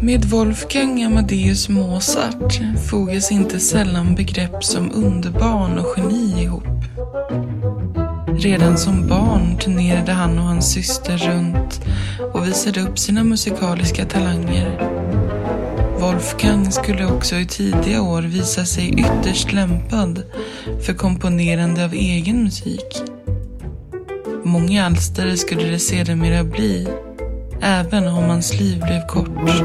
Med Wolfgang Amadeus Mozart fogas inte sällan begrepp som underbarn och geni ihop. Redan som barn turnerade han och hans syster runt och visade upp sina musikaliska talanger. Wolfgang skulle också i tidiga år visa sig ytterst lämpad för komponerande av egen musik. Många alstrare skulle det sedermera bli, även om hans liv blev kort.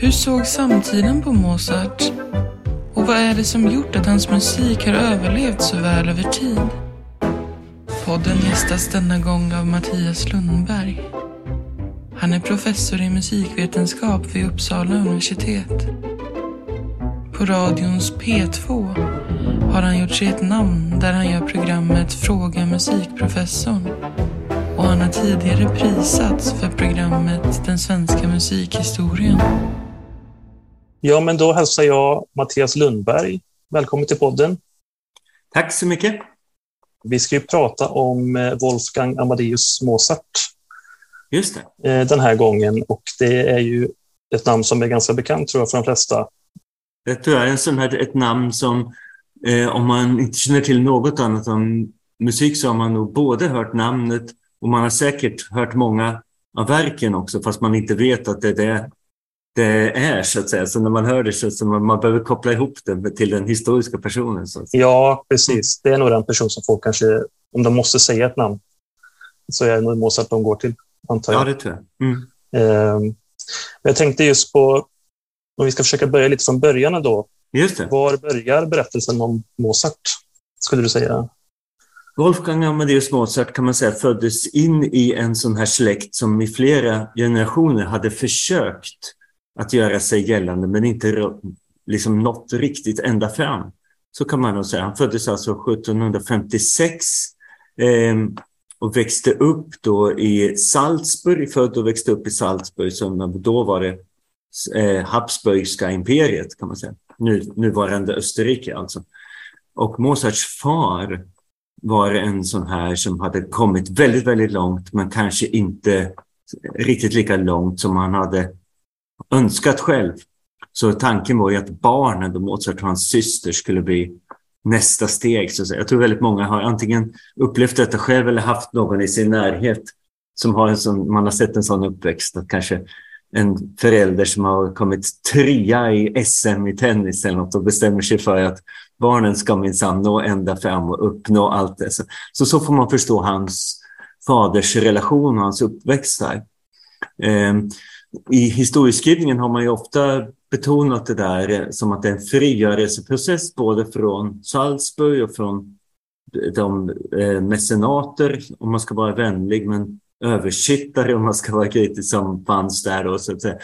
Hur såg samtiden på Mozart? Och vad är det som gjort att hans musik har överlevt så väl över tid? Podden gästas denna gång av Mattias Lundberg. Han är professor i musikvetenskap vid Uppsala universitet. På radions P2 har han gjort sig ett namn där han gör programmet Fråga musikprofessorn. Och han har tidigare prisats för programmet Den svenska musikhistorien. Ja, men då hälsar jag Mattias Lundberg. Välkommen till podden. Tack så mycket. Vi ska ju prata om Wolfgang Amadeus Mozart. Just det. Den här gången, och det är ju ett namn som är ganska bekant, tror jag, för de flesta. Det tror jag är ett namn som, om man inte känner till något annat om musik, så har man nog både hört namnet och man har säkert hört många av verken också, fast man inte vet att det är, så att säga. Så när man hör det så man behöver koppla ihop det till den historiska personen. Så att säga. Ja, precis. Det är nog den person som folk kanske, om de måste säga ett namn, så är det nog Mozart de går till. Ja, det tror jag. Mm. Jag tänkte just på, om vi ska försöka börja lite från början då. Just det. Var börjar berättelsen om Mozart, skulle du säga? Wolfgang Amadeus Mozart, kan man säga, föddes in i en sån här släkt som i flera generationer hade försökt att göra sig gällande, men inte liksom nått riktigt ända fram. Så kan man nog säga. Han föddes alltså 1756 och växte upp då i Salzburg, som då var det Habsburgska imperiet, kan man säga. Nuvarande Österrike alltså. Och Mozarts far var en sån här som hade kommit väldigt, väldigt långt, men kanske inte riktigt lika långt som han hade önskat själv. Så tanken var ju att barnen då, Mozart och hans syster, skulle bli nästa steg, så att säga. Jag tror väldigt många har antingen upplevt detta själv eller haft någon i sin närhet som har en sån, man har sett en sån uppväxt, att kanske en förälder som har kommit trea i SM i tennis eller något och bestämmer sig för att barnen ska minsann nå ända fram och uppnå allt det. Så får man förstå hans faders relation och hans uppväxt där. I historieskrivningen har man ju ofta betonat det där som att det är en frigörelseprocess både från Salzburg och från de mecenater, om man ska vara vänlig, men översittare om man ska vara kritisk, som fanns där då, så att säga.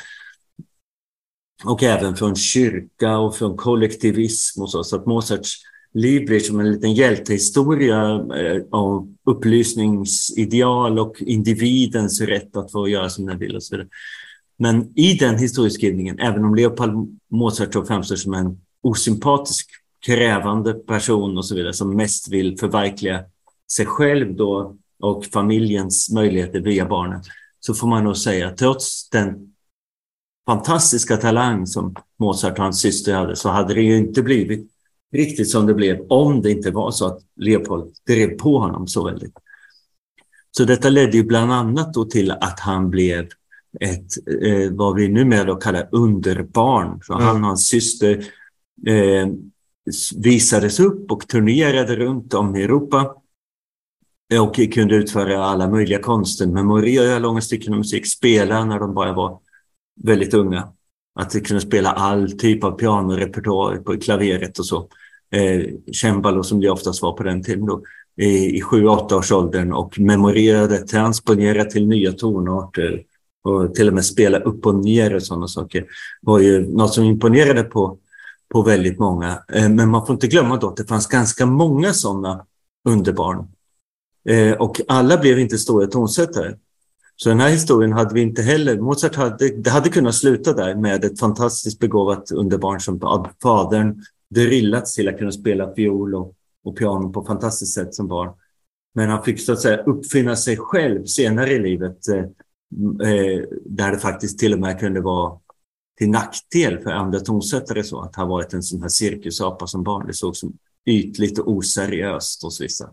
Och även från kyrka och från kollektivism och så att Mozarts liv blir som en liten hjältehistoria om upplysningsideal och individens rätt att få göra som den vill och så vidare. Men i den historieskrivningen, även om Leopold Mozart framstår som en osympatisk, krävande person och så vidare, som mest vill förverkliga sig själv då och familjens möjligheter via barnen, så får man nog säga att trots den fantastiska talang som Mozart och hans syster hade, så hade det ju inte blivit riktigt som det blev om det inte var så att Leopold drev på honom så väldigt. Så detta ledde ju bland annat då till att han blev vad vi numera då kallar underbarn. Så han och hans syster visades upp och turnerade runt om i Europa och kunde utföra alla möjliga konster, memorera långa stycken av musik, spela när de bara var väldigt unga. Att de kunde spela all typ av pianorepertoar på klaveret och så. Cembalo, som det oftast var på den tiden då, i 7-8 års åldern, och memorerade, transponerade till nya tonarter och till och med spela upp och ner och sådana saker. Var ju något som imponerade på väldigt många. Men man får inte glömma då att det fanns ganska många sådana underbarn. Och alla blev inte stora tonsättare. Så den här historien hade vi inte heller. Mozart hade kunnat sluta där med ett fantastiskt begåvat underbarn som av fadern drillats till att kunna spela fiol och piano på fantastiskt sätt som barn. Men han fick, så att säga, uppfinna sig själv senare i livet där det faktiskt till och med kunde vara till nackdel för andra tonsättare så att han varit en sån här cirkusapa som barn. Det såg som ytligt och oseriöst hos vissa.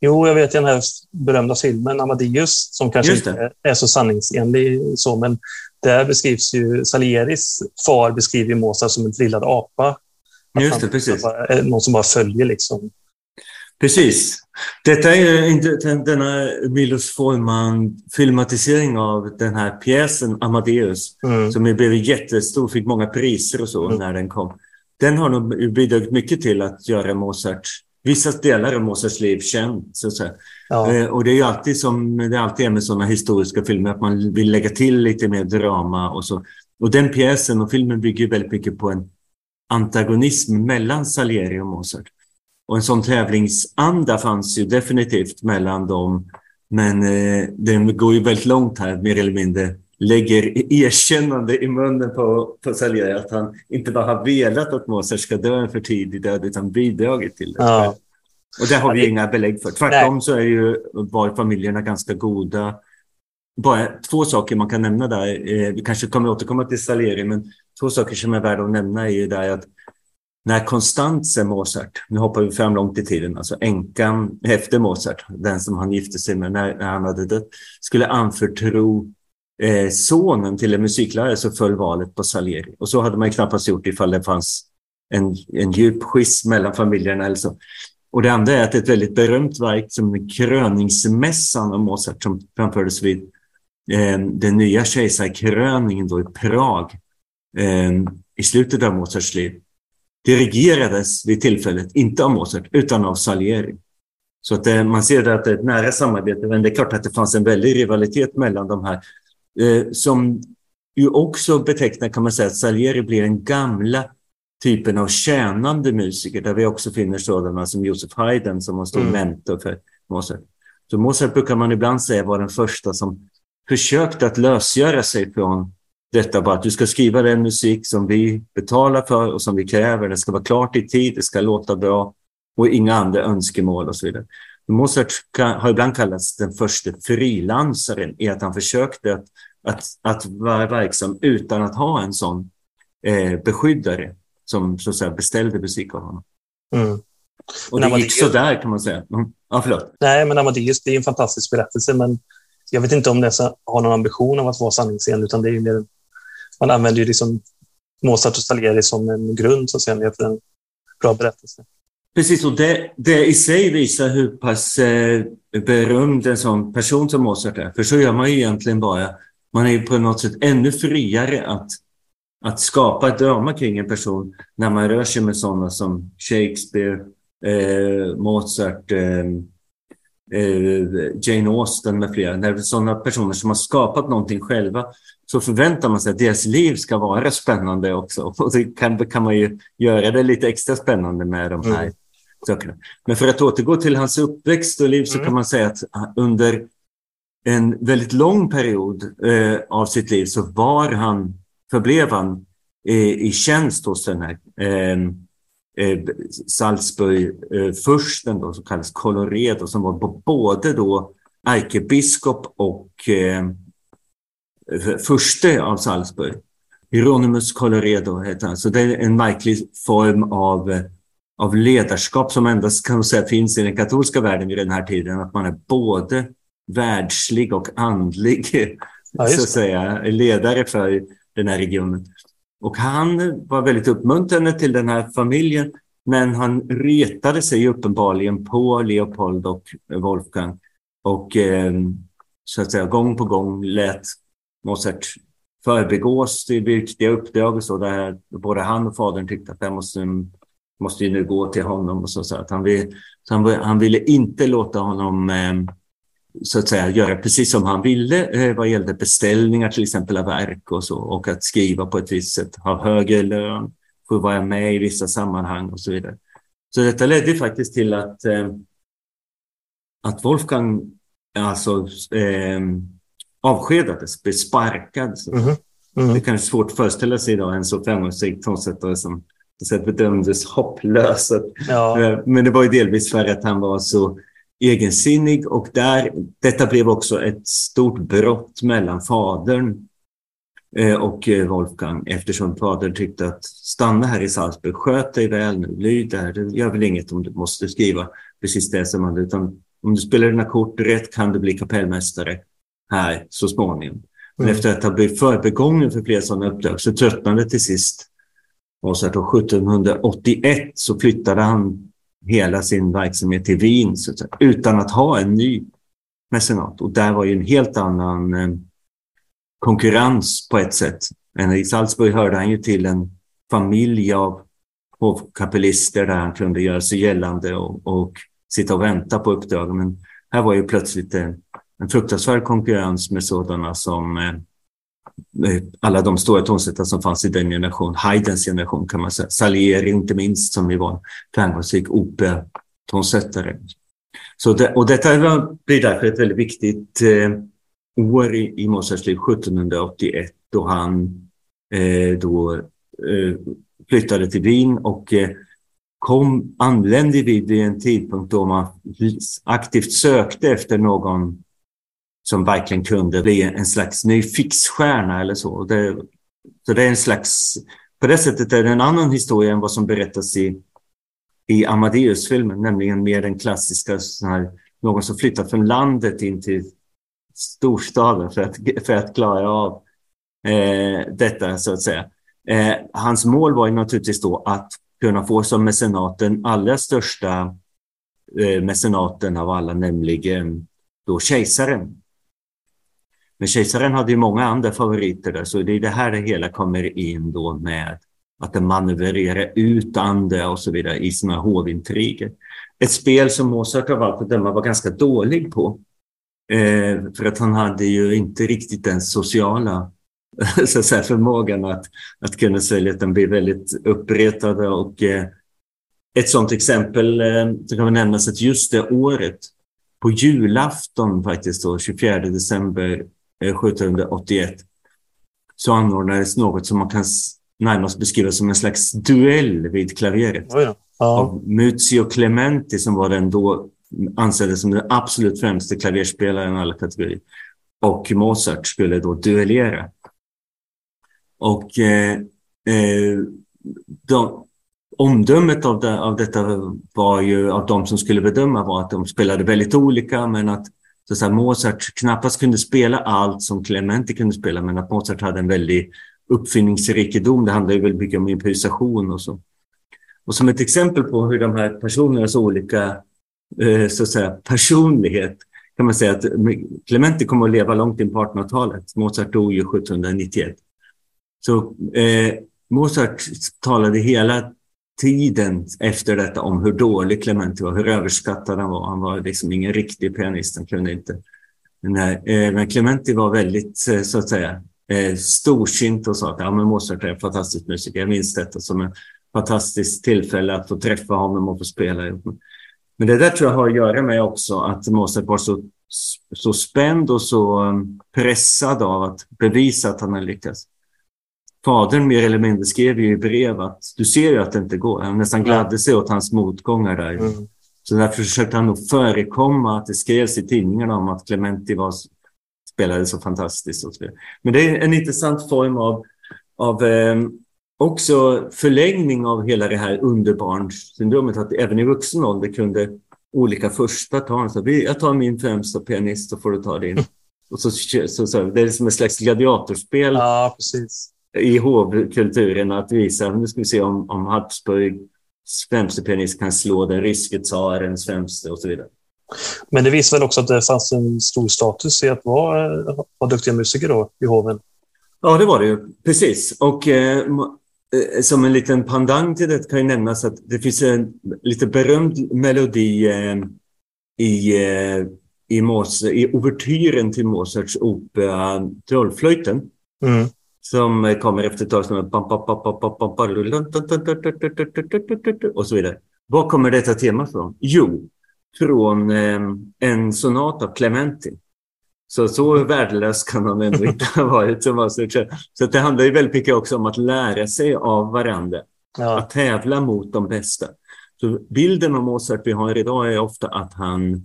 Jo, jag vet ju den här berömda filmen Amadeus som kanske inte är så sanningsenlig så, men där beskrivs ju Salieris far beskriver Mozart som en trillad apa. Just det, precis. Någon som bara följer liksom. Precis. Detta är inte denna Milos Forman filmatisering av den här pjäsen Amadeus som blev jättestor, fick många priser och så när den kom. Den har nog bidragit mycket till att göra Mozart, vissa delar av Mozarts liv känt så att säga. Ja. Och det är ju alltid som det alltid är med sådana historiska filmer att man vill lägga till lite mer drama och så. Och den pjäsen och filmen bygger väldigt mycket på en antagonism mellan Salieri och Mozart. Och en sån tävlingsanda fanns ju definitivt mellan dem. Men den går ju väldigt långt här, mer eller mindre lägger erkännande i munnen på Salieri att han inte bara har velat att Mozart ska dö en för tidig död utan bidragit till det. Ja. Och det har vi inga belägg för. Tvärtom så är ju var familjerna ganska goda. Bara två saker man kan nämna där. Vi kanske kommer återkomma till Salieri, men två saker som är värda att nämna är ju där att när Konstanze Mozart, nu hoppar vi fram långt i tiden, alltså änkan efter Mozart, den som han gifte sig med när han hade dött, skulle anförtro sonen till en musiklärare så föll valet på Salieri. Och så hade man knappast gjort ifall det fanns en djup schism mellan familjerna eller så. Och det andra är att ett väldigt berömt verk som Kröningsmässan av Mozart som framfördes vid den nya kejsarkröningen då i Prag i slutet av Mozarts liv. Dirigerades vid tillfället, inte av Mozart, utan av Salieri. Så att man ser att det är ett nära samarbete, men det är klart att det fanns en väldig rivalitet mellan de här. Som ju också betecknar, kan man säga, att Salieri blir den gamla typen av tjänande musiker, där vi också finner sådana som Josef Haydn som var stor mentor för Mozart. Så Mozart brukar man ibland säga var den första som försökte att lösgöra sig från detta bara att du ska skriva den musik som vi betalar för och som vi kräver. Det ska vara klart i tid, det ska låta bra och inga andra önskemål och så vidare. Mozart har ibland kallats den första frilansaren i att han försökte att vara verksam utan att ha en sån beskyddare som så att säga, beställde musik av honom. Och det gick sådär kan man säga. Ja, förlåt. Nej, men Amadeus, det är en fantastisk berättelse, men jag vet inte om det har någon ambition av att vara sanningsenlig, utan det är mer man använder ju liksom Mozart och Salieri som en grund så att säga, för en bra berättelse. Precis, och det i sig visar hur pass berömd en sån person som Mozart är. För så gör man ju egentligen bara, man är ju på något sätt ännu friare att skapa ett drama kring en person när man rör sig med sådana som Shakespeare, Mozart, Jane Austen med flera. När det är sådana personer som har skapat någonting själva så förväntar man sig att deras liv ska vara spännande också. Och det kan man ju göra det lite extra spännande med de här sakerna. Men för att återgå till hans uppväxt och liv så kan man säga att under en väldigt lång period av sitt liv så förblev han i tjänst hos den här Salzburg-fursten då, som kallas Colloredo, som var både då ärkebiskop och furste av Salzburg. Hieronymus Colloredo heter han. Så det är en märklig form av ledarskap som endast kan man säga finns i den katolska världen i den här tiden, att man är både världslig och andlig så att säga, ledare för den här regionen. Och han var väldigt uppmuntrande till den här familjen, men han retade sig uppenbarligen på Leopold och Wolfgang. Och så att säga, gång på gång lät Mozart förbegås till viktiga uppdrag och så där både han och fadern tyckte att det måste ju nu gå till honom och så att han ville inte låta honom så att säga göra precis som han ville vad gällde beställningar till exempel av verk och så, och att skriva på ett visst sätt, ha högre lön, få vara med i vissa sammanhang och så vidare. Så detta ledde faktiskt till att Wolfgang alltså avskedades, blev sparkad. Det kan svårt att föreställa sig idag en så framgångsrik tonsättare som bedömdes hopplös. Men det var ju delvis för att han var så egensinnig, och detta blev också ett stort brott mellan fadern och Wolfgang, eftersom fadern tyckte att stanna här i Salzburg, sköt dig väl nu, lyd där, det gör väl inget om du måste skriva precis det som man, utan om du spelar dina kort rätt kan du bli kapellmästare här så småningom. Men efter att ha blivit förbegången för flera sådana uppdrag så tröttnade till sist Mozart, och 1781 så flyttade han hela sin verksamhet till Wien så att säga, utan att ha en ny mecenat. Och där var ju en helt annan konkurrens på ett sätt. Men i Salzburg hörde han ju till en familj av hovkapellister där han kunde göra sig gällande och sitta och vänta på uppdrag. Men här var ju plötsligt en fruktansvärd konkurrens med sådana som alla de stora tonsättare som fanns i den generationen, Haydns generation kan man säga, Salieri inte minst, som ju var en framgångsrik opera-tonsättare. Och detta blir därför ett väldigt viktigt år i Mozarts liv, 1781, då han flyttade till Wien och anlände vid en tidpunkt då man aktivt sökte efter någon som verkligen kunde bli en slags ny fixstjärna eller så. Så det är en slags, på det sättet är det en annan historia än vad som berättas i Amadeus-filmen, nämligen mer den klassiska sån här, någon som flyttat från landet in till storstaden för att klara av detta så att säga. Hans mål var ju naturligtvis då att kunna få som mecenat den allra största mecenaten av alla, nämligen då kejsaren. Men kejsaren hade ju många andra favoriter där, så det är det här det hela kommer in då med att den manövrerar ut andra och så vidare i sina hovintriger. Ett spel som Mozart av allt att döma var ganska dålig på, för att han hade ju inte riktigt den sociala så att säga, förmågan att kunna sälja, att den blir väldigt uppretade. Och ett sådant exempel så kan man nämna att just det året, på julafton faktiskt då, 24 december 1781, så anordnades något som man kan närmast beskriva som en slags duell vid klaveret. Ja. Av Muzio Clementi, som var den då anseddes som den absolut främste klaverspelaren i alla kategorier. Och Mozart skulle då duellera. Och omdömet av detta var ju att de som skulle bedöma var att de spelade väldigt olika, men att så Mozart knappast kunde spela allt som Clementi kunde spela, men att Mozart hade en väldigt uppfinningsrikedom. Det handlade ju väldigt mycket om improvisation och så. Och som ett exempel på hur de här personernas olika så att säga, personlighet kan man säga att Clementi kommer att leva långt in på 1800-talet. Mozart dog ju 1791. Så Mozart talade hela tiden efter detta om hur dålig Clementi var, hur överskattad han var. Han var liksom ingen riktig pianist, han kunde inte. Men Clementi var väldigt, så att säga, storsint och sa att ja, men Mozart är en fantastisk musiker. Jag minns detta som en fantastisk tillfälle att få träffa honom och få spela ihop. Men det där tror jag har att göra med också att Mozart var så spänd och så pressad av att bevisa att han hade lyckats. Fadern mer eller mindre skrev ju i brev att du ser ju att det inte går. Han nästan gladde sig åt hans motgångar där. Mm. Så därför försökte han nog förekomma att det skrevs i tidningarna om att Clementi spelade så fantastiskt. Och så. Men det är en intressant form av också förlängning av hela det här underbarnssyndromet, att även i vuxen ålder kunde olika första ta. Så jag tar min främsta pianist så får du ta din. Och så, det är som ett slags gladiatorspel. Ja, precis. I hovkulturen att visa, nu ska vi se om Habsburgs främste pianist kan slå den ryske tsarens främste och så vidare. Men det visar väl också att det fanns en stor status i att vara duktiga musiker då i hoven. Ja, det var det ju, precis. Och som en liten pandang till det kan ju nämnas att det finns en lite berömd melodi i overtyren till Mozarts opera Trollflöjten. Mm. Som kommer efter ett tag som och så vidare. Var kommer detta tema från? Jo, från en sonat av Clementi. Så värdelös kan de ändå inte ha varit. Så det handlar ju väldigt mycket också om att lära sig av varandra. Ja. Att tävla mot de bästa. Så bilden av Mozart vi har idag är ofta att han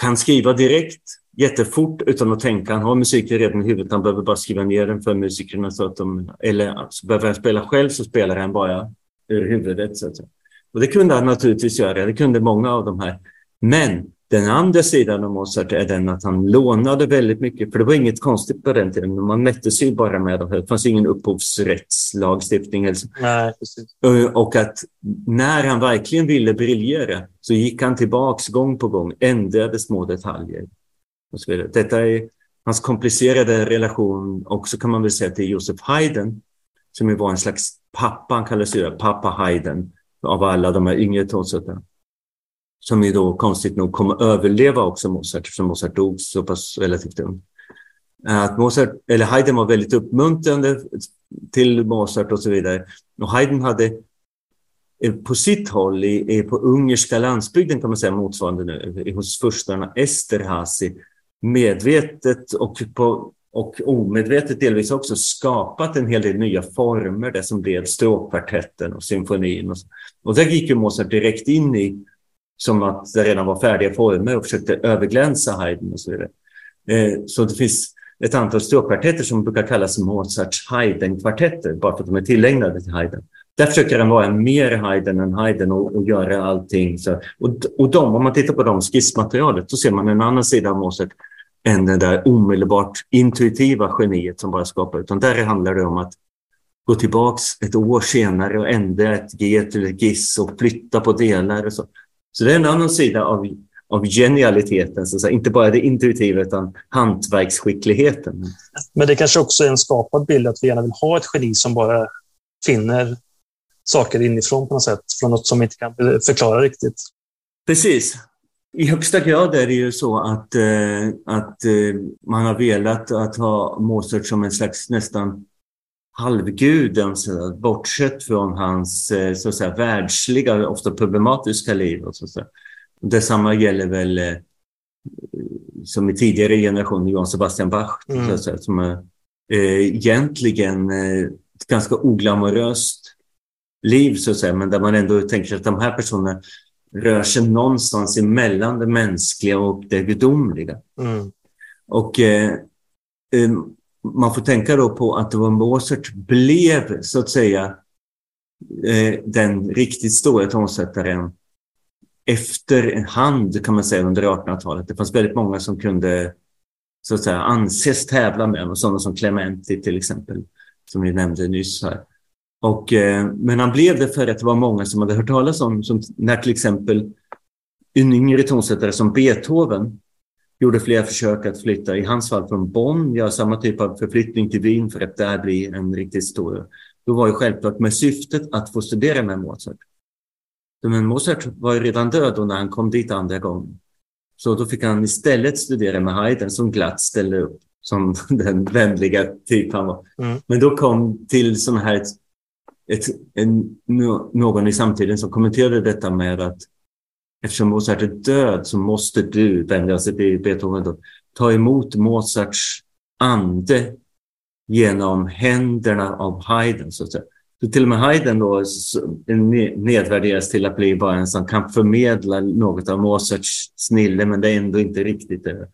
kan skriva direkt jättefort utan att tänka. Han har musiken redan i huvudet, han behöver bara skriva ner den för musikerna så att de, eller så behöver han spela själv så spelar han bara ur huvudet. Så att säga. Och det kunde han naturligtvis göra, det kunde många av de här. Men den andra sidan av Mozart är den att han lånade väldigt mycket, för det var inget konstigt på den tiden. Man mätte sig bara med det. Det fanns ingen upphovsrättslagstiftning. Alltså. Nej, precis. Och att när han verkligen ville briljera så gick han tillbaks gång på gång, ändrade små detaljer. Och så vidare. Detta är hans komplicerade relation också, kan man väl säga, till Josef Haydn, som var en slags pappa, han kallas ju pappa Haydn, av alla de här yngre tonsättarna. Som ju då konstigt nog kommer överleva också Mozart, eftersom Mozart dog så pass relativt ung. Att Mozart, eller Haydn, var väldigt uppmuntrande till Mozart och så vidare. Och Haydn hade på sitt håll, på ungerska landsbygden kan man säga motsvarande nu, hos förstarna Esterházy, medvetet och omedvetet delvis också skapat en hel del nya former, det som blev stråkkvartetten och symfonin. Och där gick ju Mozart direkt in i, som att det redan var färdiga former, och försökte överglänsa Haydn och så vidare. Så det finns ett antal stråkkvartetter som brukar kallas Mozarts Haydn-kvartetter, bara för att de är tillägnade till Haydn. Där försöker han vara mer Haydn än Haydn och göra allting. Så, och de, om man tittar på de skissmaterialet så ser man en annan sida av Mozart än det där omedelbart intuitiva geniet som bara skapar. Utan där handlar det om att gå tillbaka ett år senare och ändra ett G till ett giss och flytta på delar och så. Så det är en annan sida av genialiteten, så inte bara det intuitiva utan hantverksskickligheten. Men det kanske också är en skapad bild att vi gärna vill ha ett geni som bara finner saker inifrån på något sätt, från något som inte kan förklara riktigt. Precis. I högsta grad är det ju så att man har velat att ha Mozart som en slags nästan halvguden, så bortsett från hans så att säga världsliga, ofta problematiska liv. Och så. Detsamma gäller väl som i tidigare generationer Johann Sebastian Bach, så att säga, som egentligen ett ganska oglamoröst liv, så att säga, men där man ändå tänker att de här personerna rör sig någonstans emellan det mänskliga och det gudomliga. Och man får tänka då på att Mozart blev, så att säga, den riktigt stora tonsättaren efter hand, kan man säga, under 1800-talet. Det fanns väldigt många som kunde, så att säga, anses tävla med honom, sådana som Clementi till exempel, som vi nämnde nyss här. Och, men han blev det för att det var många som hade hört talas om, som när till exempel en yngre tonsättare som Beethoven gjorde flera försök att flytta, i hans fall från Bonn, gör samma typ av förflyttning till Wien för att där blir en riktigt stor. Då var ju självklart med syftet att få studera med Mozart. Men Mozart var ju redan död då när han kom dit andra gången. Så då fick han istället studera med Haydn, som glatt ställde upp som den vänliga typ han var. Men då kom till sån här någon i samtiden som kommenterade detta med att eftersom Mozart är död så måste du, vända sig till Beethoven då, ta emot Mozarts ande genom händerna av Haydn, så att säga. Så till och med Haydn då nedvärderas till att bli bara en som kan förmedla något av Mozarts snille, men det är ändå inte riktigt det.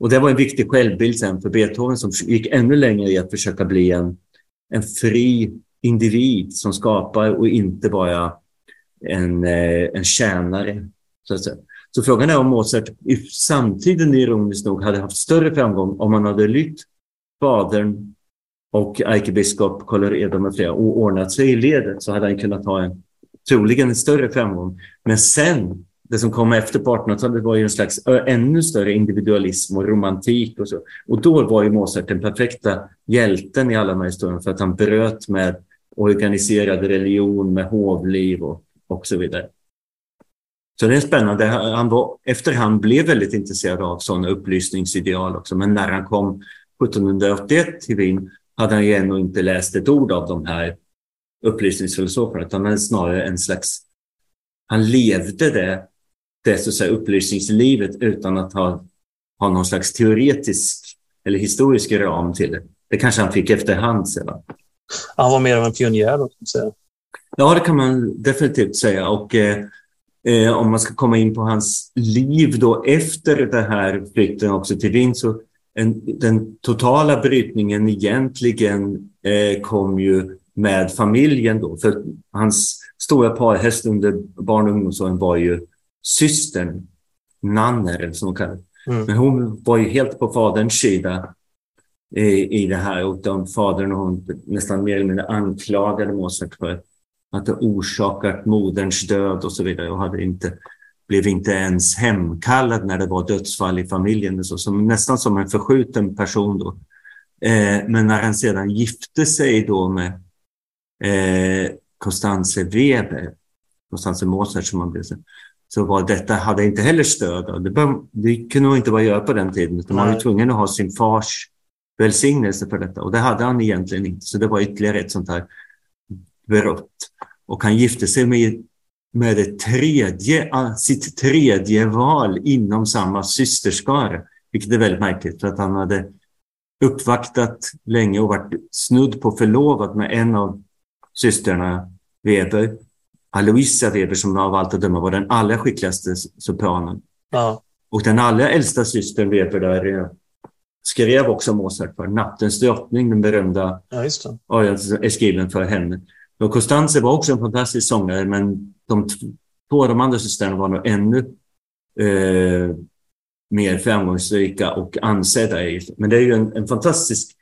Och det var en viktig självbild sen för Beethoven, som gick ännu längre i att försöka bli en fri individ som skapar och inte bara en tjänare, så att säga. Så frågan är om Mozart i samtiden, ironiskt nog, hade haft större framgång om man hade lytt fadern och ärkebiskop Colloredo med flera och ordnat sig i ledet, så hade han kunnat ha troligen en större framgång. Men sen, det som kom efter på 1800-talet var ju en slags ännu större individualism och romantik och så. Och då var ju Mozart den perfekta hjälten i alla de här historierna, för att han bröt med organiserad religion, med hovliv och så vidare. Så det är spännande. Han var, efterhand blev väldigt intresserad av sådana upplysningsideal också. Men när han kom 1781 till Wien hade han ju ännu inte läst ett ord av de här upplysningsfilosoferna. Utan han är snarare en slags... Han levde det så att säga, upplysningslivet utan att ha någon slags teoretisk eller historisk ram till det. Det kanske han fick efterhand sedan. Han var mer av en pionjär då, kan man säga. Ja, det kan man definitivt säga. Och Om man ska komma in på hans liv då efter det här flykten också till Wien, så den totala brytningen egentligen kom ju med familjen då, för hans stora parhäst under barn- och ungdomsåren var ju systern Nanner som hon kallar. Men hon var ju helt på faderns sida i det här, och de fadern och hon nästan mer eller mindre anklagade Mozart för att det orsakat moderns död och så vidare, och blev inte ens hemkallad när det var dödsfall i familjen, så som nästan som en förskjuten person då. Men när han sedan gifte sig då med Konstanze Weber, Konstanze Mozart som man blev, så var detta, hade inte heller stöd. Det kunde nog inte vara göra på den tiden, utan man var tvungen att ha sin fars välsignelse för detta, och det hade han egentligen inte, så det var ytterligare ett sånt här berott. Och han gifte sig med sitt tredje val inom samma systerskara, vilket är väldigt märkligt, för att han hade uppvaktat länge och varit snudd på förlovad med en av systerna Weber, Aloysia Weber, som av allt att döma var den allra skickligaste sopranen. Ja. Och den allra äldsta systern Weber där skrev också Mozart för Nattens döpning, den berömda är skriven för henne. Och Konstanze var också en fantastisk sångare, men de andra systrarna var nog ännu mer framgångsrika och ansedda. Men det är ju en fantastisk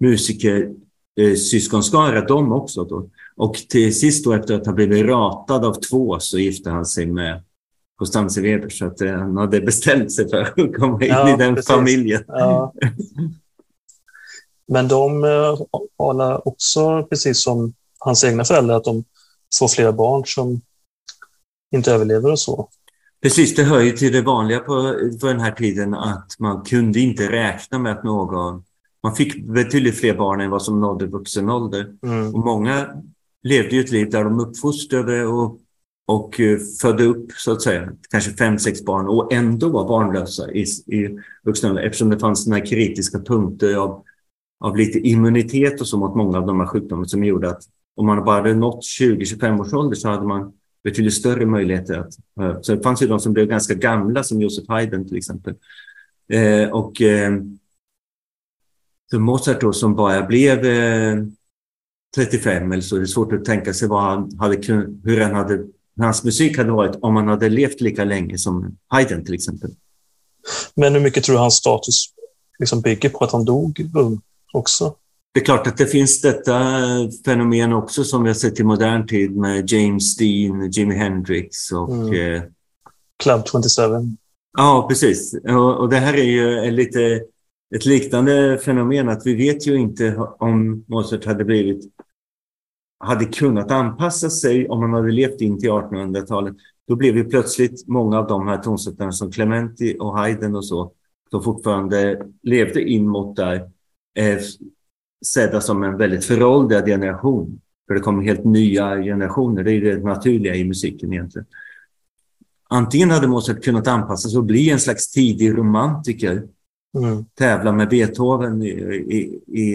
musiker syskonskara, de också då. Och till sist då, efter att han blev ratad av två, så gifte han sig med Konstanze Weber, så att han hade bestämt sig för att komma in i den familjen. Ja. Men de talar också, precis som hans egna föräldrar, att de får flera barn som inte överlever och så. Precis, det hör ju till det vanliga på den här tiden att man kunde inte räkna med att man fick betydligt fler barn än vad som nådde vuxen ålder. Mm. Och många levde ju ett liv där de uppfostrade och födde upp, så att säga, kanske 5-6 barn, och ändå var barnlösa i vuxen ålder, eftersom det fanns sådana kritiska punkter av lite immunitet och så mot många av de här sjukdomarna, som gjorde att om man bara hade nått 20-25 års ålder så hade man betydligt större möjligheter att... Så det fanns ju de som blev ganska gamla, som Josef Haydn till exempel. Så Mozart då, som bara blev 35 eller så, det är svårt att tänka sig hur hans musik hade varit om han hade levt lika länge som Haydn till exempel. Men hur mycket tror du hans status liksom bygger på att han dog också? Det är klart att det finns detta fenomen också, som vi har sett i modern tid med James Dean, Jimi Hendrix och... Club 27. Ja, precis. Och det här är ju lite... Ett liknande fenomen, att vi vet ju inte om Mozart hade kunnat anpassa sig om han hade levt in till 1800-talet. Då blev ju plötsligt många av de här tonsättarna som Clementi och Haydn och så, som fortfarande levde in mot där, sedda som en väldigt föråldrad generation. För det kommer helt nya generationer, det är ju det naturliga i musiken egentligen. Antingen hade Mozart kunnat anpassa sig och bli en slags tidig romantiker, tävla med Beethoven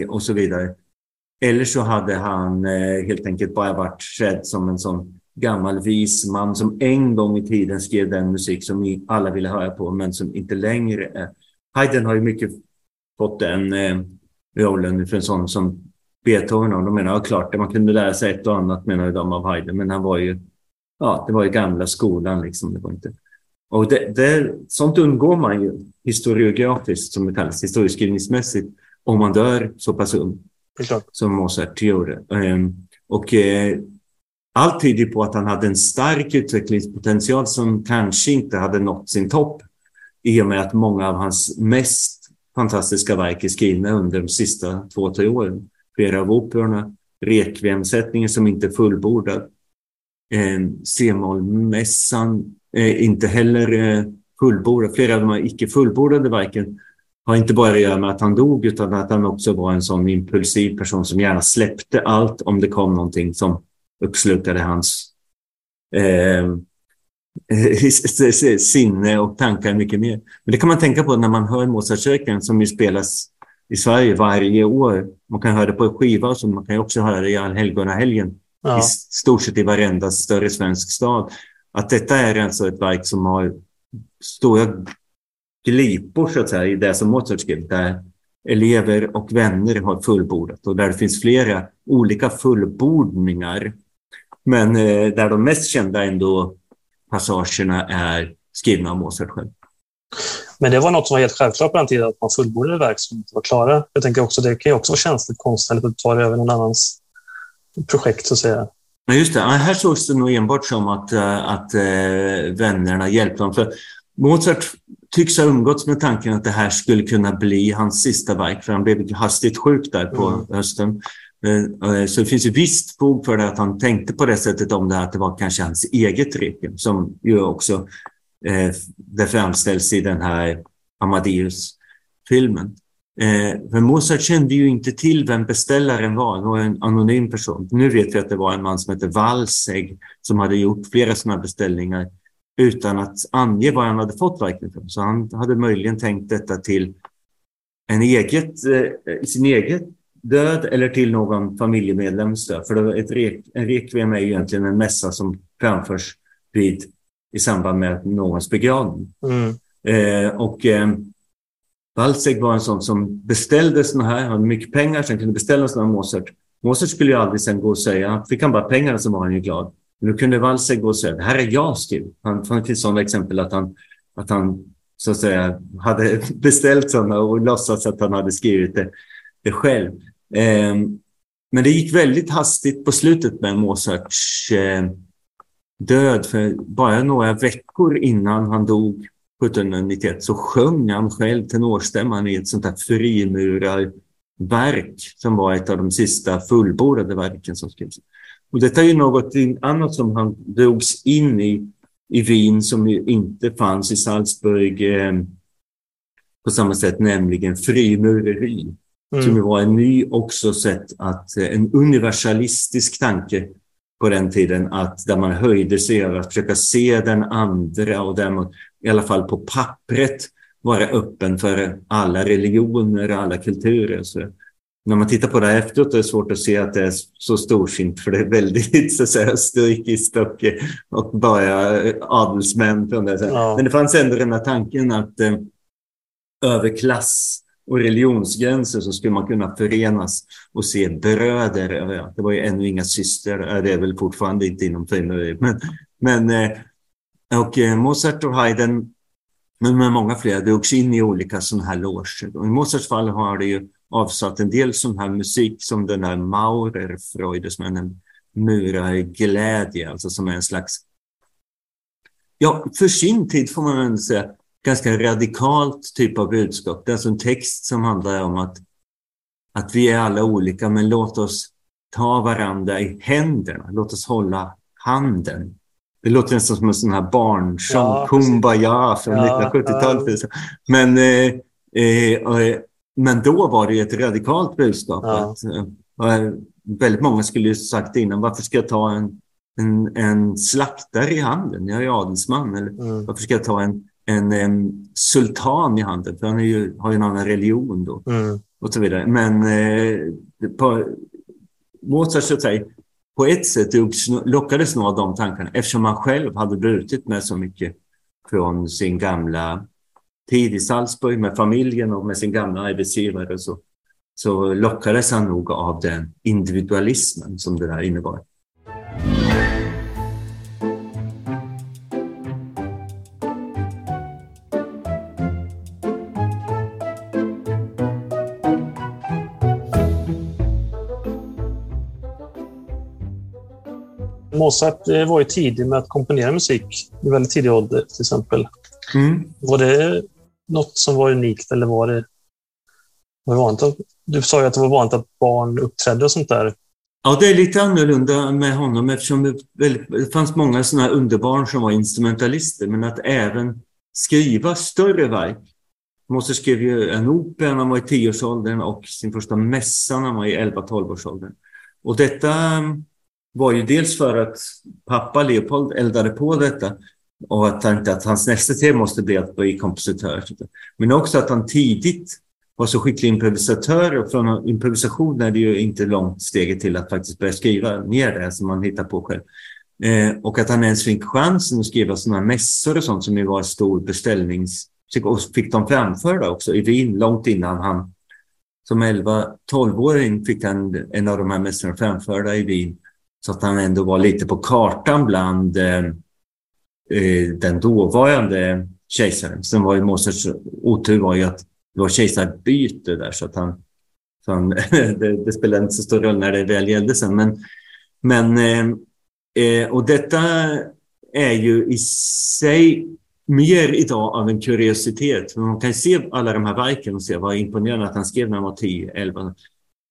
och så vidare. Eller så hade han helt enkelt bara varit sedd som en sån gammal vis man som en gång i tiden skrev den musik som alla ville höra på, men som inte längre är. Haydn har ju mycket fått den rollen för en sån som Beethoven, och de menar, ja, klart, man kunde lära sig ett och annat, menar de, av Haydn, men han var ju, ja, det var ju gamla skolan liksom, det var inte... Och sånt undgår man ju historiografiskt, som det kallas, historieskrivningsmässigt, om man dör så pass ung som Mozart gjorde. Och allt tyder på att han hade en stark utvecklingspotential som kanske inte hade nått sin topp, i och med att många av hans mest fantastiska verk är skrivna under de sista 2-3 åren. Flera av operorna, Requiem-sättningen som inte är fullbordad, C-moll-mässan inte heller fullbordad. Flera av de här icke-fullbordade verken har inte bara att göra med att han dog, utan att han också var en sån impulsiv person som gärna släppte allt om det kom någonting som uppslukade hans sinne och tankar mycket mer. Men det kan man tänka på när man hör Mozartkyrkan, som ju spelas i Sverige varje år. Man kan höra det på en skiva, så man kan också höra det i Allhelgonahelgen, i stort sett i varenda större svensk stad. att detta är alltså ett verk som har stora glipor så att säga, i det som Mozart skrev, där elever och vänner har fullbordat och där det finns flera olika fullbordningar, men där de mest kända ändå passagerna är skrivna av Mozart själv. Men det var något som var helt självklart på den tiden, att man fullbordade verk som inte var klara. Jag tänker också, det kan ju också vara känsligt konstnärligt att ta det över någon annans projekt så att säga. Ja, just det. Här sågs det nog enbart som att vännerna hjälpte dem. För Mozart tycks ha umgåtts med tanken att det här skulle kunna bli hans sista verk, för han blev hastigt sjuk där på hösten. Så det finns ju visst fog för det att han tänkte på det sättet om det, att det var kanske hans eget Requiem, som ju också det framställs i den här Amadeus-filmen. Men Mozart kände ju inte till vem beställaren var. Han var en anonym person. Nu vet vi att det var en man som hette Walsegg som hade gjort flera sådana beställningar utan att ange vad han hade fått verkligen för. Så han hade möjligen tänkt detta till sin egen död eller till någon familjemedlems död. För det var en requiem är ju egentligen en mässa som framförs i samband med någons begravning. Walsegg var en sån som beställde såna här, hade mycket pengar, sen kunde beställa såna här Mozart. Mozart skulle ju aldrig sen gå och säga, fick han bara pengarna så var han ju glad. Nu kunde Walsegg gå och säga, det här är jag skriv. Han fann till sådana exempel att han så att säga hade beställt sådana och låtsats att han hade skrivit det själv. Men det gick väldigt hastigt på slutet med Mozarts död, för bara några veckor innan han dog 1791 så sjöng han själv tenorstämman i ett sånt här frimurarverk som var ett av de sista fullbordade verken som skrivs. Och detta är ju något annat som han drogs in i Wien som ju inte fanns i Salzburg på samma sätt, nämligen frimureri som ju var en ny också sätt att en universalistisk tanke på den tiden, att där man höjde sig över att försöka se den andra och där man i alla fall på pappret vara öppen för alla religioner och alla kulturer. Så när man tittar på det efteråt är det svårt att se att det är så storsint, för det är väldigt så att säga österrikiskt och bara adelsmän från det. Ja. Men det fanns ändå den här tanken att över klass och religionsgränser så skulle man kunna förenas och se bröder. Det var ju ännu inga systrar, det är väl fortfarande inte inom frimureri. Men Mozart och Haydn, men många fler, drogs in i olika sådana här loger. Och i Mozarts fall har det ju avsatt en del sån här musik som den här Maurerfreude, som är en murarglädje, alltså som är en slags, ja, för sin tid får man väl säga, ganska radikalt typ av budskap. Det är alltså en text som handlar om att vi är alla olika, men låt oss ta varandra i händerna. Låt oss hålla handen. Det låter nästan som en sån här barnsång, ja, Kumbaya från 1970-talet. Men då var det ju ett radikalt budskap. Ja. Väldigt många skulle ju sagt innan, varför ska jag ta en slaktare i handen? Jag är adelsman. Eller, varför ska jag ta en sultan i handen, för han har ju en annan religion då, och så vidare. Men Mozart så att säga, på ett sätt lockades några av de tankarna, eftersom han själv hade brutit med så mycket från sin gamla tid i Salzburg med familjen och med sin gamla arbetsgivare, så lockades han nog av den individualismen som det där innebar. Mozart var ju tidig med att komponera musik i väldigt tidig ålder till exempel. Var det något som var unikt, eller var det vanligt? Du sa ju att det var vanligt att barn uppträdde och sånt där. Ja, det är lite annorlunda med honom eftersom det fanns många sådana här underbarn som var instrumentalister, men att även skriva större verk. Mozart skrev ju en opera när han var i 10-årsåldern och sin första mässa när han var i 11-12-årsåldern. Och detta var ju dels för att pappa Leopold eldade på detta och att han tänkte att hans nästa steg måste bli att bli kompositör. Men också att han tidigt var så skicklig improvisatör, och från improvisation är det ju inte långt steget till att faktiskt börja skriva ner det som man hittar på själv. Och att han ens fick chansen att skriva sådana här mässor och sånt som ju var en stor beställnings... Och fick de framförda också i Wien långt innan han... Som 11-12-åring fick han en av de här mässorna framförda i Wien. Så att han ändå var lite på kartan bland den dåvarande kejsaren. Sen var ju Mozarts otur var ju att det var kejsarbyte där. Så att han det spelade inte så stor roll när det väl gällde sen. Och detta är ju i sig mer idag av en kuriositet. Man kan se alla de här verken och se vad imponerande att han skrev när han var 10-11.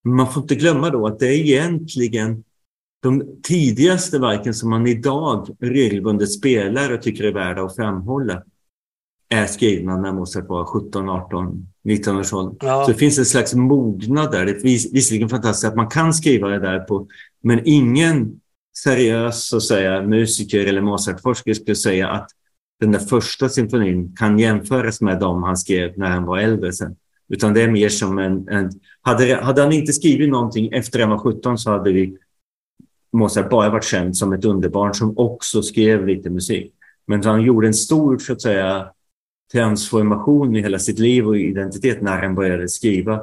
Man får inte glömma då att det är egentligen de tidigaste verken som man idag regelbundet spelar och tycker är värda att framhålla är skrivna när Mozart var 17, 18, 19 års ålder. Ja. Så det finns en slags mognad där. Det är visserligen fantastiskt att man kan skriva det där på, men ingen seriös så att säga, musiker eller Mozartforskare skulle säga att den där första symfonin kan jämföras med dem han skrev när han var äldre sen. Utan det är mer som hade han inte skrivit någonting efter han var 17 så hade vi Mozart bara varit känd som ett underbarn som också skrev lite musik. Men han gjorde en stor så att säga transformation i hela sitt liv och identitet när han började skriva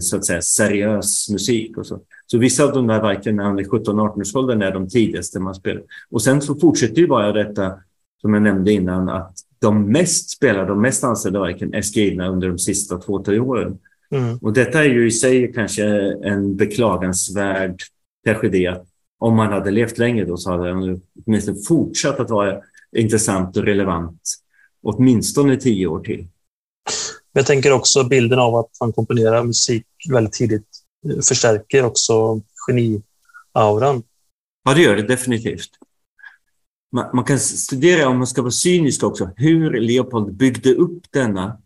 så att säga seriös musik och så. Så vissa av de där verken när han är 17-18-årsåldern är de tidigaste man spelar. Och sen så fortsätter ju bara detta som jag nämnde innan att de mest spelade, de mest ansedda verken är skrivna under de sista 2-3 åren. Mm. Och detta är ju i sig kanske en beklagansvärd tragedi att om man hade levt längre då så hade han åtminstone fortsatt att vara intressant och relevant åtminstone 10 år till. Jag tänker också bilden av att han komponerar musik väldigt tidigt förstärker också geniauran. Ja, det gör det definitivt. Man kan studera, om man ska vara cynisk också, hur Leopold byggde upp denna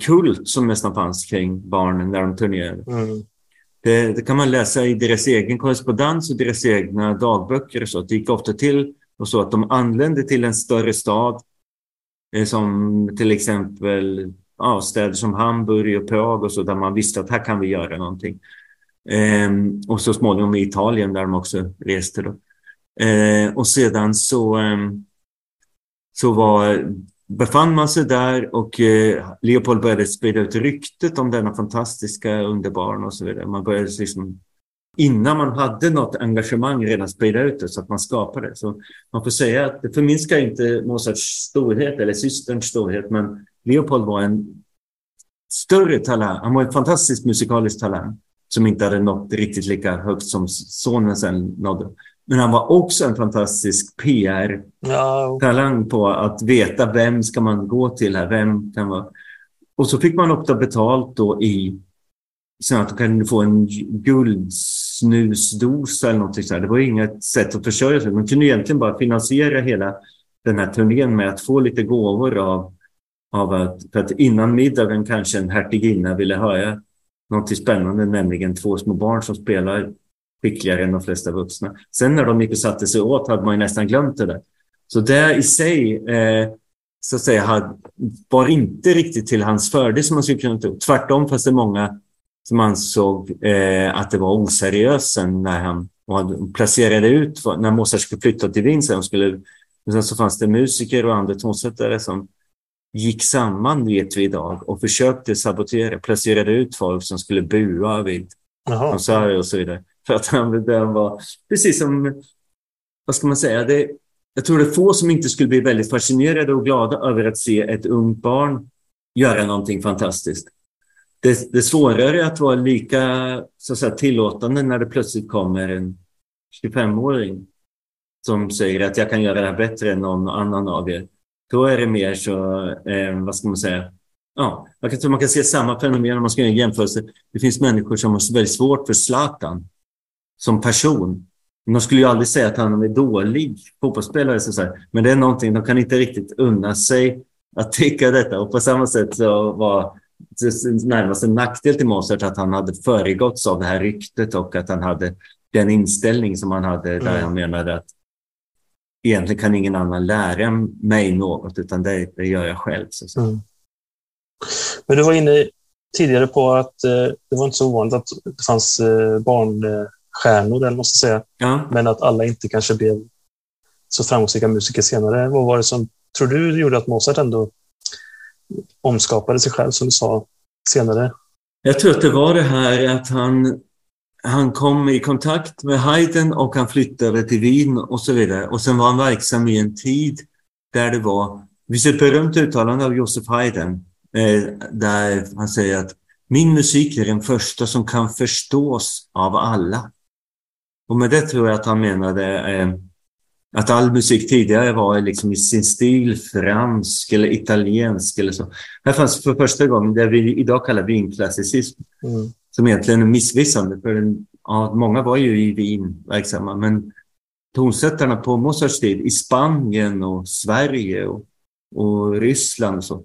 kult som nästan fanns kring barnen när de turnerade. Mm. Det kan man läsa i deras egen korrespondens och deras egna dagböcker. Och så. Det gick ofta till och så att de anlände till en större stad som till exempel städer som Hamburg och Prag och så, där man visste att här kan vi göra någonting. Och så småningom i Italien där de också reste då. Och sedan befann man sig där och Leopold började sprida ut ryktet om denna fantastiska underbarn och så vidare. Man började liksom, innan man hade något engagemang redan sprida ut det så att man skapade det. Så man får säga att det förminskar inte Mozarts storhet eller systerns storhet, men Leopold var en större talang. Han var en fantastisk musikalisk talang som inte hade nått riktigt lika högt som sonen sen nådde. Men han var också en fantastisk PR-talang på att veta vem ska man gå till här, vem kan vara. Och så fick man ofta betalt då så att de kunde få en guldsnusdosa eller någonting så här. Det var inget sätt att försörja sig. Man kunde egentligen bara finansiera hela den här turnén med att få lite gåvor för att innan middagen kanske en hertiginna ville höra något spännande, nämligen 2 små barn som spelar skickligare än de flesta vuxna. Sen när de inte satte sig åt hade man ju nästan glömt det där. Så det i sig så att säga, var inte riktigt till hans fördel som man skulle kunna ta. Tvärtom fanns det många som ansåg att det var oseriöst när han placerade ut när Mozart skulle flytta till Wien. Sen så fanns det musiker och andra tonsättare som gick samman, vet vi idag, och försökte sabotera, placerade ut folk som skulle bua vid konserter och så vidare. För att den var precis som, vad ska man säga, jag tror det är få som inte skulle bli väldigt fascinerade och glada över att se ett ungt barn göra någonting fantastiskt. Det är svårare att vara lika så att säga, tillåtande när det plötsligt kommer en 25-åring som säger att jag kan göra det här bättre än någon annan av er. Då är det mer så, vad ska man säga, ja, man kan se samma fenomen om man ska jämföra sig. Det finns människor som har väldigt svårt för Zlatan som person. De skulle ju aldrig säga att han är dålig fotbollsspelare, så här. Men det är någonting, de kan inte riktigt unna sig att tycka detta. Och på samma sätt så var närmast en nackdel till Mozart att han hade föregåtts av det här ryktet och att han hade den inställning som han hade där han menade att egentligen kan ingen annan lära mig något utan det gör jag själv. Så. Mm. Men du var inne tidigare på att det var inte så ovanligt att det fanns barn stjärnor, eller måste säga. Ja. Men att alla inte kanske blev så framgångsrika musiker senare. Vad var det som, tror du, gjorde att Mozart ändå omskapade sig själv, som du sa, senare? Jag tror att det var det här att han kom i kontakt med Haydn och han flyttade till Wien och så vidare. Och sen var han verksam i en tid där det var, vi ser ett berömt uttalande av Josef Haydn där han säger att min musik är den första som kan förstås av alla. Och med det tror jag att han menade att all musik tidigare var liksom i sin stil fransk eller italiensk eller så. Här fanns för första gången det vi idag kallar vinklassicism, som egentligen är missvisande. För många var ju i Wien verksamma, men tonsättarna på Mozarts tid i Spanien och Sverige och Ryssland och så,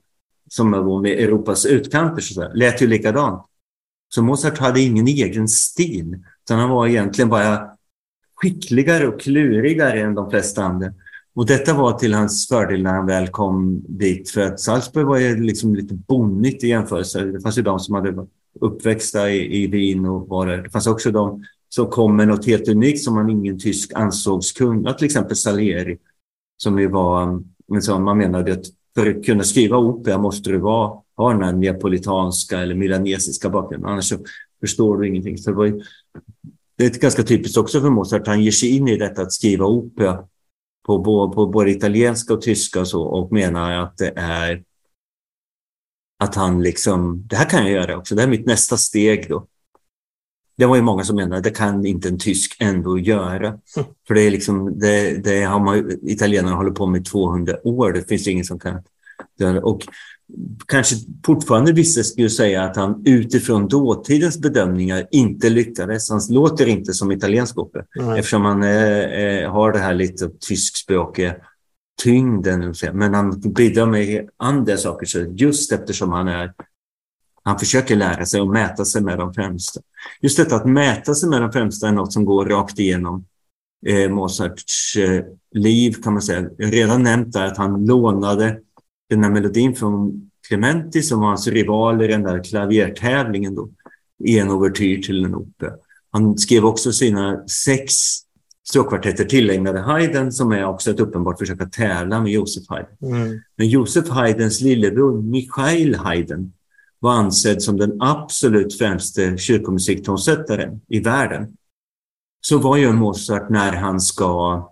som var med Europas utkanter, så där, lät ju likadant. Så Mozart hade ingen egen stil, utan han var egentligen bara skickligare och klurigare än de flesta andra. Och detta var till hans fördel när han väl kom dit, för att Salzburg var ju liksom lite bonnigt i jämförelse. Det fanns ju de som hade varit uppväxta i Wien och var där. Det fanns också de som kom med något helt unikt som man ingen tysk ansågs kunna, till exempel Salieri, som ju var, liksom, man menade att för att kunna skriva opera måste du ha den här neapolitanska eller milanesiska bakgrunden, annars så förstår du ingenting. Så det är ganska typiskt också för Mozart, han ger sig in i detta att skriva opera på både italienska och tyska och så, och menar att det är att han liksom, det här kan jag göra också, det är mitt nästa steg då. Det var ju många som menade att det kan inte en tysk ändå göra. Mm. För det är liksom, det har man, italienarna håller på med 200 år, det finns ingen som kan göra. Och kanske fortfarande vissa skulle säga att han utifrån dåtidens bedömningar inte lyckades. Han låter inte som italiensk opera, eftersom han har det här lite tyskspråkiga tyngden. Men han bidrar med andra saker, så just eftersom han försöker lära sig och mäta sig med de främsta. Just detta att mäta sig med de främsta är något som går rakt igenom Mozarts liv, kan man säga. Jag har redan nämnt där att han lånade den här melodin från Clementi, som var hans rival i den där klaviertävlingen då, i en overtyr till en opera. Han skrev också sina 6 stråkkvartetter tillägnade Haydn, som är också ett uppenbart försök att tävla med Josef Haydn. Men Josef Haydns lillebror Michael Haydn var ansedd som den absolut främste kyrkomusiktonsättaren i världen. Så var ju Mozart när han ska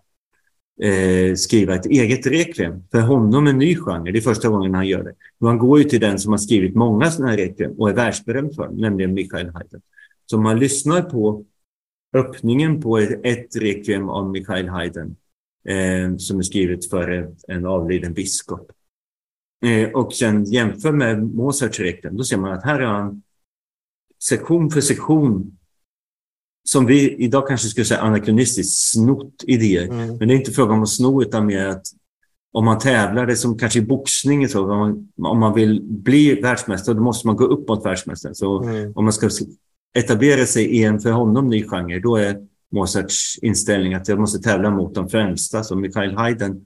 skriva ett eget requiem, för honom en ny genre, det är första gången han gör det. Och han går ju till den som har skrivit många sådana här requiem och är världsberömd för, nämligen Michael Haydn. Så man lyssnar på öppningen på ett requiem av Michael Haydn som är skrivet för en avliden biskop. Och sen jämför med Mozarts requiem, då ser man att här är han sektion för sektion, som vi idag kanske skulle säga anakronistiskt, snott idéer. Men det är inte fråga om att sno, utan mer att om man tävlar, det som kanske i boxning, så om man vill bli världsmästare, då måste man gå upp mot världsmästaren. Så om man ska etablera sig i en för honom ny genre, då är Mozarts inställning att jag måste tävla mot de främsta. Så Michael Haydn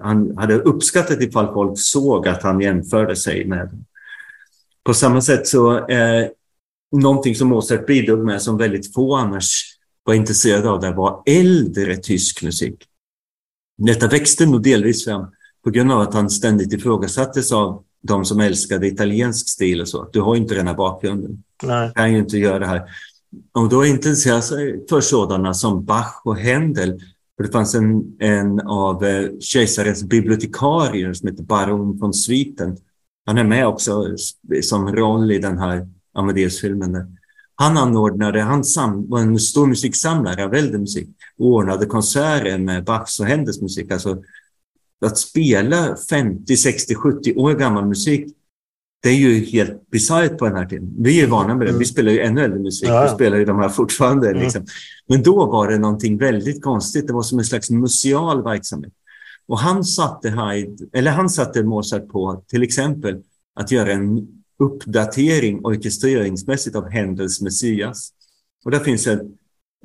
han hade uppskattat ifall folk såg att han jämförde sig med. På samma sätt så någonting som Mozart bidrog med som väldigt få annars var intresserade av, det var äldre tysk musik. Detta växte nog delvis fram på grund av att han ständigt ifrågasattes av de som älskade italiensk stil och så. Du har ju inte den här bakgrunden. Nej. Kan ju inte göra det här. Och då intresserade sig för sådana som Bach och Händel. För det fanns en av kejsarens bibliotekarier som heter Baron van Swieten. Han är med också som roll i den här Amadeus-filmen. Han var en stor musiksamlare av äldre musik och ordnade konserter med Bachs och Händels musik. Alltså att spela 50, 60, 70 år gammal musik, det är ju helt bizarrt på den här tiden. Vi är ju vana med det. Vi spelar ju ännu äldre musik. Ja. Vi spelar ju de här fortfarande. Liksom. Men då var det någonting väldigt konstigt. Det var som en slags museal verksamhet. Och han satte Mozart på till exempel att göra en uppdatering orkestreringsmässigt av Händels Messias. Och där finns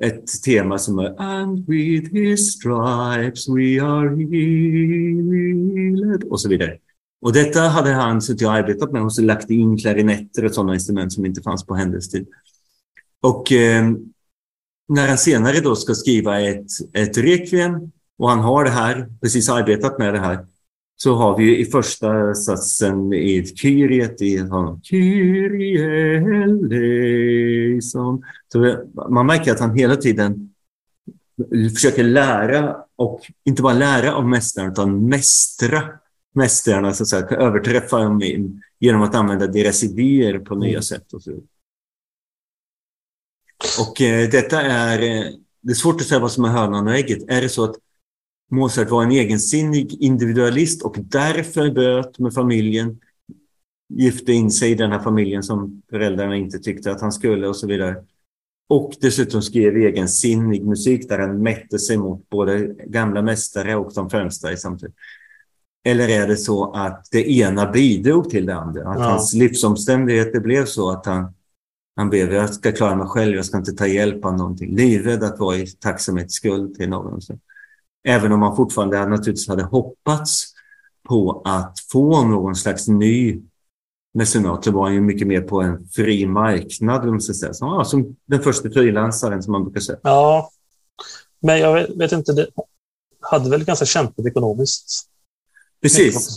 ett tema som är And with his stripes we are healed och så vidare. Och detta hade han suttit och arbetat med och så lagt in klarinetter och sådana instrument som inte fanns på Händels tid. Och när han senare då ska skriva ett requiem, och han har det här, precis arbetat med det här, så har vi ju i första satsen i Kyriet, i honom, Kyrie eleison. Så man märker att han hela tiden försöker lära, och inte bara lära av mästaren utan mästra mästarna, så att säga, överträffa dem genom att använda deras idéer på nya sätt. Och så. Och detta är, det är svårt att säga vad som är hönan och ägget. Är det så att Mozart var en egensinnig individualist och därför bröt med familjen, gifte in sig i den här familjen som föräldrarna inte tyckte att han skulle och så vidare. Och dessutom skrev egensinnig musik där han mätte sig mot både gamla mästare och de främsta i samtidigt. Eller är det så att det ena bidrog till det andra? Att hans livsomständigheter blev så att han blev, jag ska klara mig själv, jag ska inte ta hjälp av någonting. Livrädd att vara i tacksamhetsskuld till någon. Även om man fortfarande naturligtvis hade hoppats på att få någon slags ny mecenat, så var han ju mycket mer på en fri marknad, om man ska säga. Så, som den första frilansaren som man brukar säga. Ja, men jag vet inte, det hade väl ganska kämpat ekonomiskt. Precis.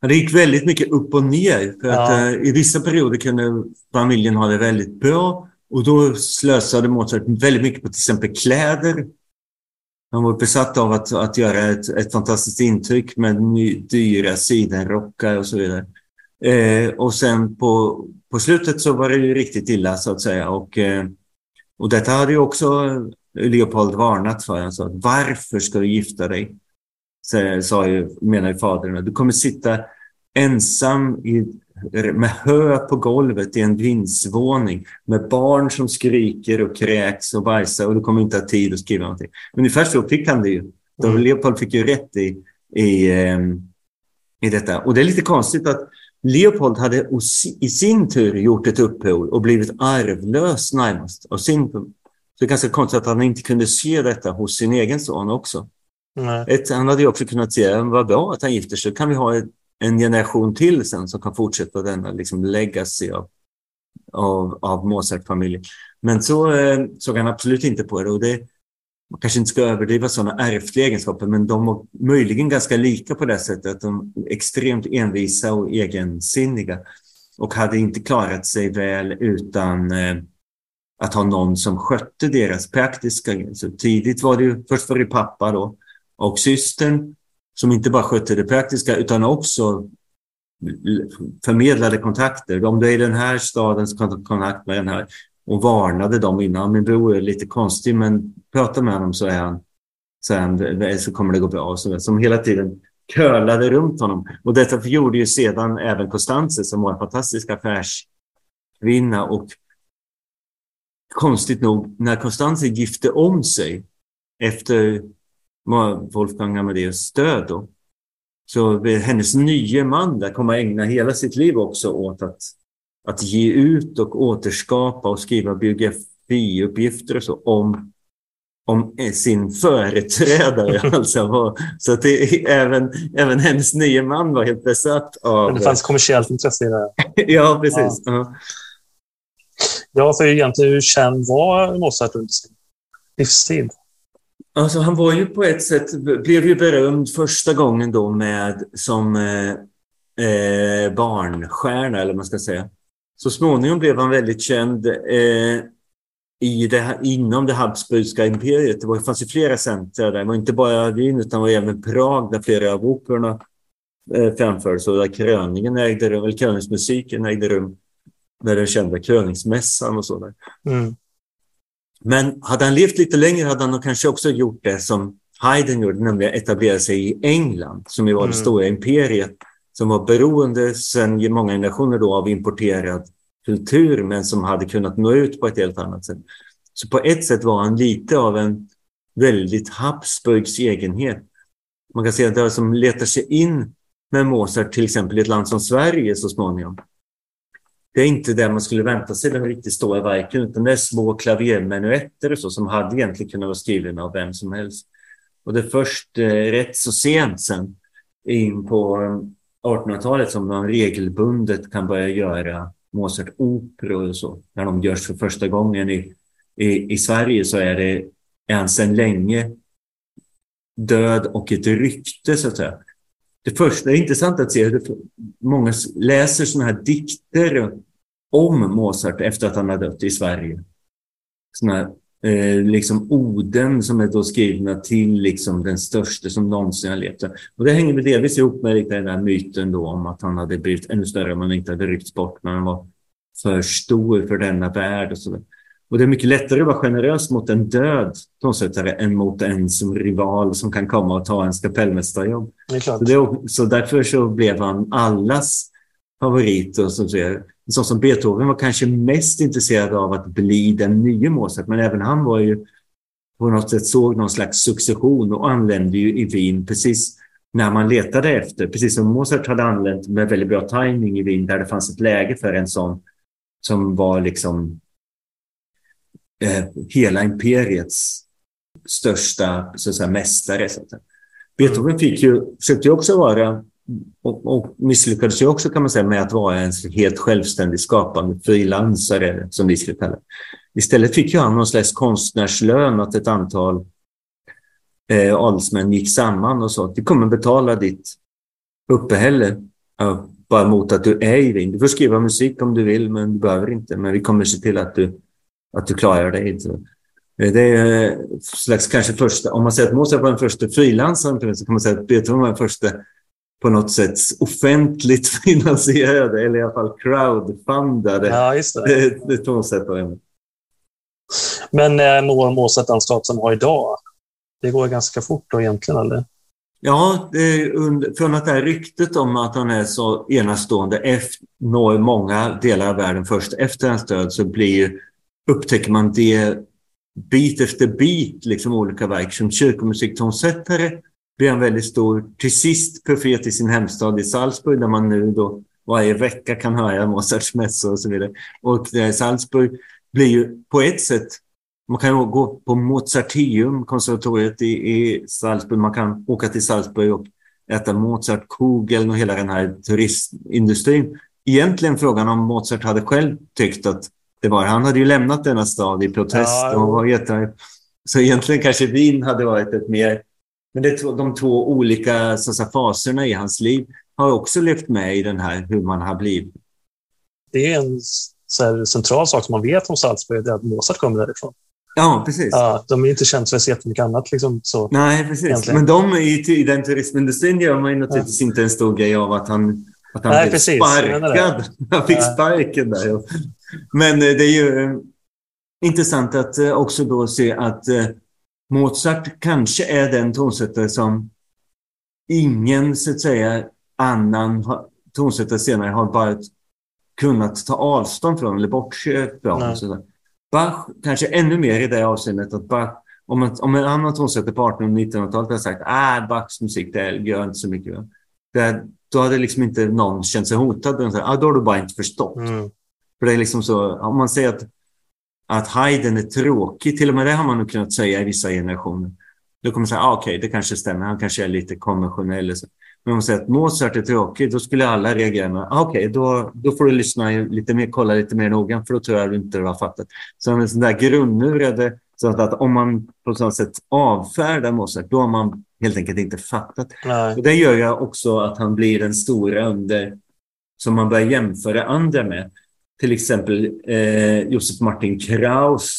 Det gick väldigt mycket upp och ner. För att i vissa perioder kunde familjen ha det väldigt bra. Och då slösade Mozart väldigt mycket på till exempel kläder. Han var besatt av att göra ett fantastiskt intryck med dyra sidenrockar och så vidare. Och sen på slutet så var det ju riktigt illa, så att säga. Och detta hade ju också Leopold varnat för. Han sa, varför ska du gifta dig? Menar fadern, du kommer sitta ensam med hö på golvet i en vindsvåning med barn som skriker och kräks och bajsar, och du kommer inte ha tid att skriva någonting. Ungefär så fick han det ju. Leopold fick ju rätt i detta. Och det är lite konstigt att Leopold hade i sin tur gjort ett uppror och blivit arvlös närmast av sin. Så det är ganska konstigt att han inte kunde se detta hos sin egen son också. Han hade ju också kunnat säga, vad bra att han gifter sig, kan vi ha en generation till sen som kan fortsätta denna liksom legacy av Mozart-familjen. Men så såg han absolut inte på det, och det, man kanske inte ska överdriva sådana ärftliga egenskaper, men de var möjligen ganska lika på det sättet, att de är extremt envisa och egensinniga och hade inte klarat sig väl utan att ha någon som skötte deras praktiska. Så tidigt var det ju, först var det pappa då, och systern som inte bara skötte det praktiska utan också förmedlade kontakter. Om du är i den här staden så kan du kontakt med den här. Och varnade dem innan. Min bror är lite konstig, men prata med honom så är han. Så kommer det gå bra. Som hela tiden körlade runt honom. Och detta gjorde ju sedan även Konstanze, som var en fantastisk affärskvinna. Och konstigt nog, när Konstanze gifte om sig efter Wolfgang Amadeus död då, så hennes nya man där kommer ägna hela sitt liv också åt att ge ut och återskapa och skriva biografiuppgifter och så om sin företrädare. Alltså, så att det, även hennes nya man var helt besatt av. Men det fanns kommersiellt intresse i det. Ja, precis. Ja. Ja, för egentligen hur känd var Mozart under sin livstid? Alltså han var ju på ett sätt, blev ju berömd första gången då med som barnstjärna, eller man ska säga. Så småningom blev han väldigt känd inom det Habsburgska imperiet. Det fanns ju flera centra där, det var inte bara Wien utan var även Prag där flera av operorna framfördes, och där kröningen ägde rum, eller kröningsmusiken ägde rum med den kända Kröningsmässan och sådär. Mm. Men hade han levt lite längre hade han kanske också gjort det som Haydn gjorde, nämligen etablera sig i England, som ju var det stora imperiet, som var beroende sedan många generationer då av importerad kultur, men som hade kunnat nå ut på ett helt annat sätt. Så på ett sätt var han lite av en väldigt Habsburgs egenhet. Man kan säga att det som letar sig in med Mozart till exempel i ett land som Sverige så småningom, det är inte det man skulle vänta sig, den riktigt stora verken, utan det är små klaviermenuetter och så, som hade egentligen kunnat vara skriven av vem som helst. Och det är först rätt så sent sen in på 1800-talet som man regelbundet kan börja göra Mozart-operor och så, när de görs för första gången i I Sverige så är det än sedan länge död och ett rykte, så att säga. Det första är intressant att se hur många läser sådana här dikter om Mozart efter att han har dött i Sverige. Sådana liksom oden som är då skrivna till liksom den största som någonsin har levt. Och det hänger väl delvis ihop med den där myten då om att han hade blivit ännu större om han inte hade ryckts bort, men han var för stor för denna värld och sådär. Och det är mycket lättare att vara generös mot en död tonsättare än mot en som rival som kan komma och ta ens kapellmästarjobb. Så därför så blev han allas favorit. Och så som Beethoven var kanske mest intresserad av att bli den nya Mozart. Men även han var ju på något sätt, såg någon slags succession och anlände ju i Wien precis när man letade efter. Precis som Mozart hade anlänt med väldigt bra timing i Wien där det fanns ett läge för en sån som var liksom hela imperiets största så att säga, mästare. Så att säga. Beethoven försökte ju också vara och misslyckades ju också kan man säga med att vara en helt självständig skapande frilansare som vi skulle kalla. Istället fick ju han någon slags konstnärslön att ett antal adelsmän gick samman och sa att du kommer betala ditt uppehälle bara mot att du är i Wien. Du får skriva musik om du vill men du behöver inte. Men vi kommer se till att du klarar det inte. Det är slags kanske första, om man säger att Mozart var den första frilansaren så kan man säga att Beethoven var den första på något sätt offentligt finansierade eller i alla fall crowdfundade. Ja, just det. Det tonsättaren. Men når Mozart den stat som har idag? Det går ganska fort då egentligen, eller? Ja, från att det här ryktet om att han är så enastående når många delar av världen först efter hans död så upptäcker man det bit efter bit, liksom olika verk. Som kyrkomusiktonsättare blir han väldigt stor. Till sist profet i sin hemstad i Salzburg där man nu då varje vecka kan höra Mozarts mässor och så vidare. Och Salzburg blir ju på ett sätt, man kan ju gå på Mozartium, konservatoriet i Salzburg. Man kan åka till Salzburg och äta Mozartkugeln och hela den här turistindustrin. Egentligen frågan om Mozart hade själv tyckt att han hade ju lämnat denna stad i protest. Så egentligen kanske Wien hade varit ett mer... Men de två olika så faserna i hans liv har också levt med i den här hur man har blivit. Det är en så här central sak som man vet om Salzburg, att Mozart kommer därifrån. Ja, precis. Ja, de är inte känt för jättemycket annat. Liksom, så nej, precis. Egentligen. Men de i den turismindustrin gör man ju naturligtvis inte en stor grej av att han nej, blev precis. Sparkad. Han fick sparken där. Men det är ju intressant att också då se att Mozart kanske är den tonsättare som ingen så att säga annan tonsättare senare har bara kunnat ta avstånd från eller bortse från. Bach kanske ännu mer i det avseendet att Bach, om en annan tonsättare på 1800-1900-talet har sagt Bachs musik det gör inte så mycket. Då hade liksom inte någon känt sig hotad. Då har du bara inte förstått. För det är liksom så, om man säger att Haydn är tråkig, till och med det har man nog kunnat säga i vissa generationer. Då kommer man säga, det kanske stämmer, han kanske är lite konventionell. Så. Men om man säger att Mozart är tråkig, då skulle alla reagera med, då får du lyssna lite mer, kolla lite mer noga, för då tror jag du inte har fattat. Så han är sån där grundmurade, så att om man på sådant sätt avfärdar Mozart, då har man helt enkelt inte fattat. Och det gör jag också att han blir den stora under, som man börjar jämföra andra med. Till exempel Josef Martin Kraus,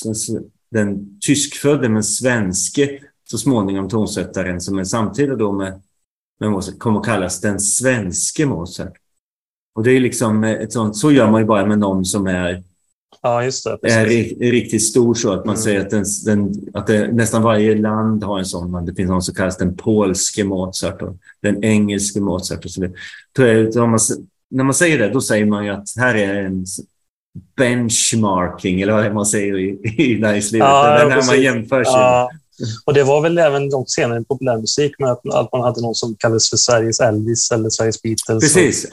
den tyskfödde men svenske så småningom tonsättaren som är samtidigt då med Mozart, kommer att kallas den svenske Mozart. Och det är liksom ett sånt, så gör man ju bara med någon som är, är riktigt stor så att man säger att, att det, nästan varje land har en sån. Det finns någon som kallas den polske Mozart och den engelske Mozart och så vidare. När man säger det, då säger man ju att här är en benchmarking, eller vad man säger i näringslivet, när man jämför sig. Och det var väl även långt senare i populärmusik, men att man hade någon som kallades för Sveriges Elvis eller Sveriges Beatles. Precis,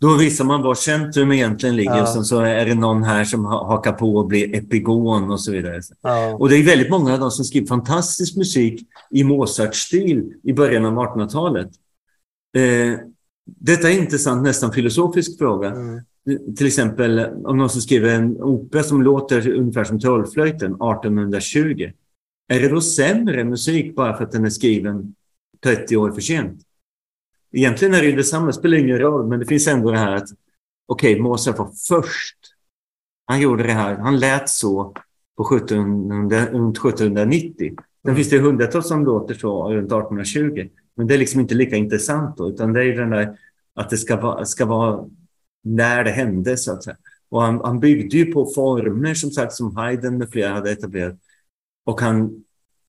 Då visar man var centrum egentligen ligger, och sen så är det någon här som hakar på och blir epigon och så vidare. Och det är väldigt många av dem som skriver fantastisk musik i Mozart-stil i början av 1800-talet. Detta är en intressant, nästan filosofisk fråga. Till exempel om någon som skriver en opera som låter ungefär som Trollflöjten 1820. Är det då sämre musik bara för att den är skriven 30 år för sent? Egentligen är det ju detsamma, spelar ingen roll, men det finns ändå det här att okej, Mozart var först. Han gjorde det här, han lät så på 1790. Sen finns det hundratals som låter så runt 1820. Men det är liksom inte lika intressant då, utan det är ju den där att det ska vara när det hände så att säga. Och han byggde ju på former som sagt som Haydn med flera hade etablerat. Och han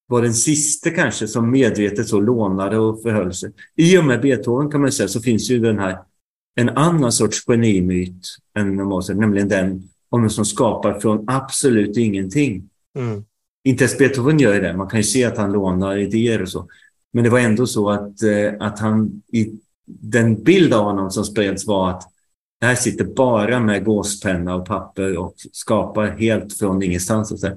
var den sista kanske som medvetet så lånade och förhöll sig. I och med Beethoven kan man säga så finns ju den här en annan sorts genimyt än Mozart, nämligen den om den som skapar från absolut ingenting. Mm. Inte ens Beethoven gör det. Man kan ju se att han lånar idéer och så. Men det var ändå så att han i den bild av honom som spreds var att här sitter bara med gåspenna och papper och skapar helt från ingenstans. Och så.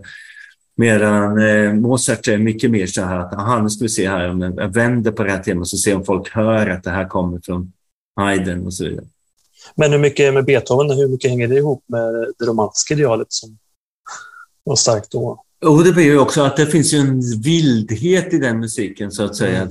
Medan Mozart är mycket mer så här att nu ska vi se här om jag vänder på det här temat så ser om folk hör att det här kommer från Haydn och så vidare. Men hur mycket med Beethoven, hur mycket hänger det ihop med det romantiska idealet som var starkt då? Och det blir ju också att det finns ju en vildhet i den musiken så att säga.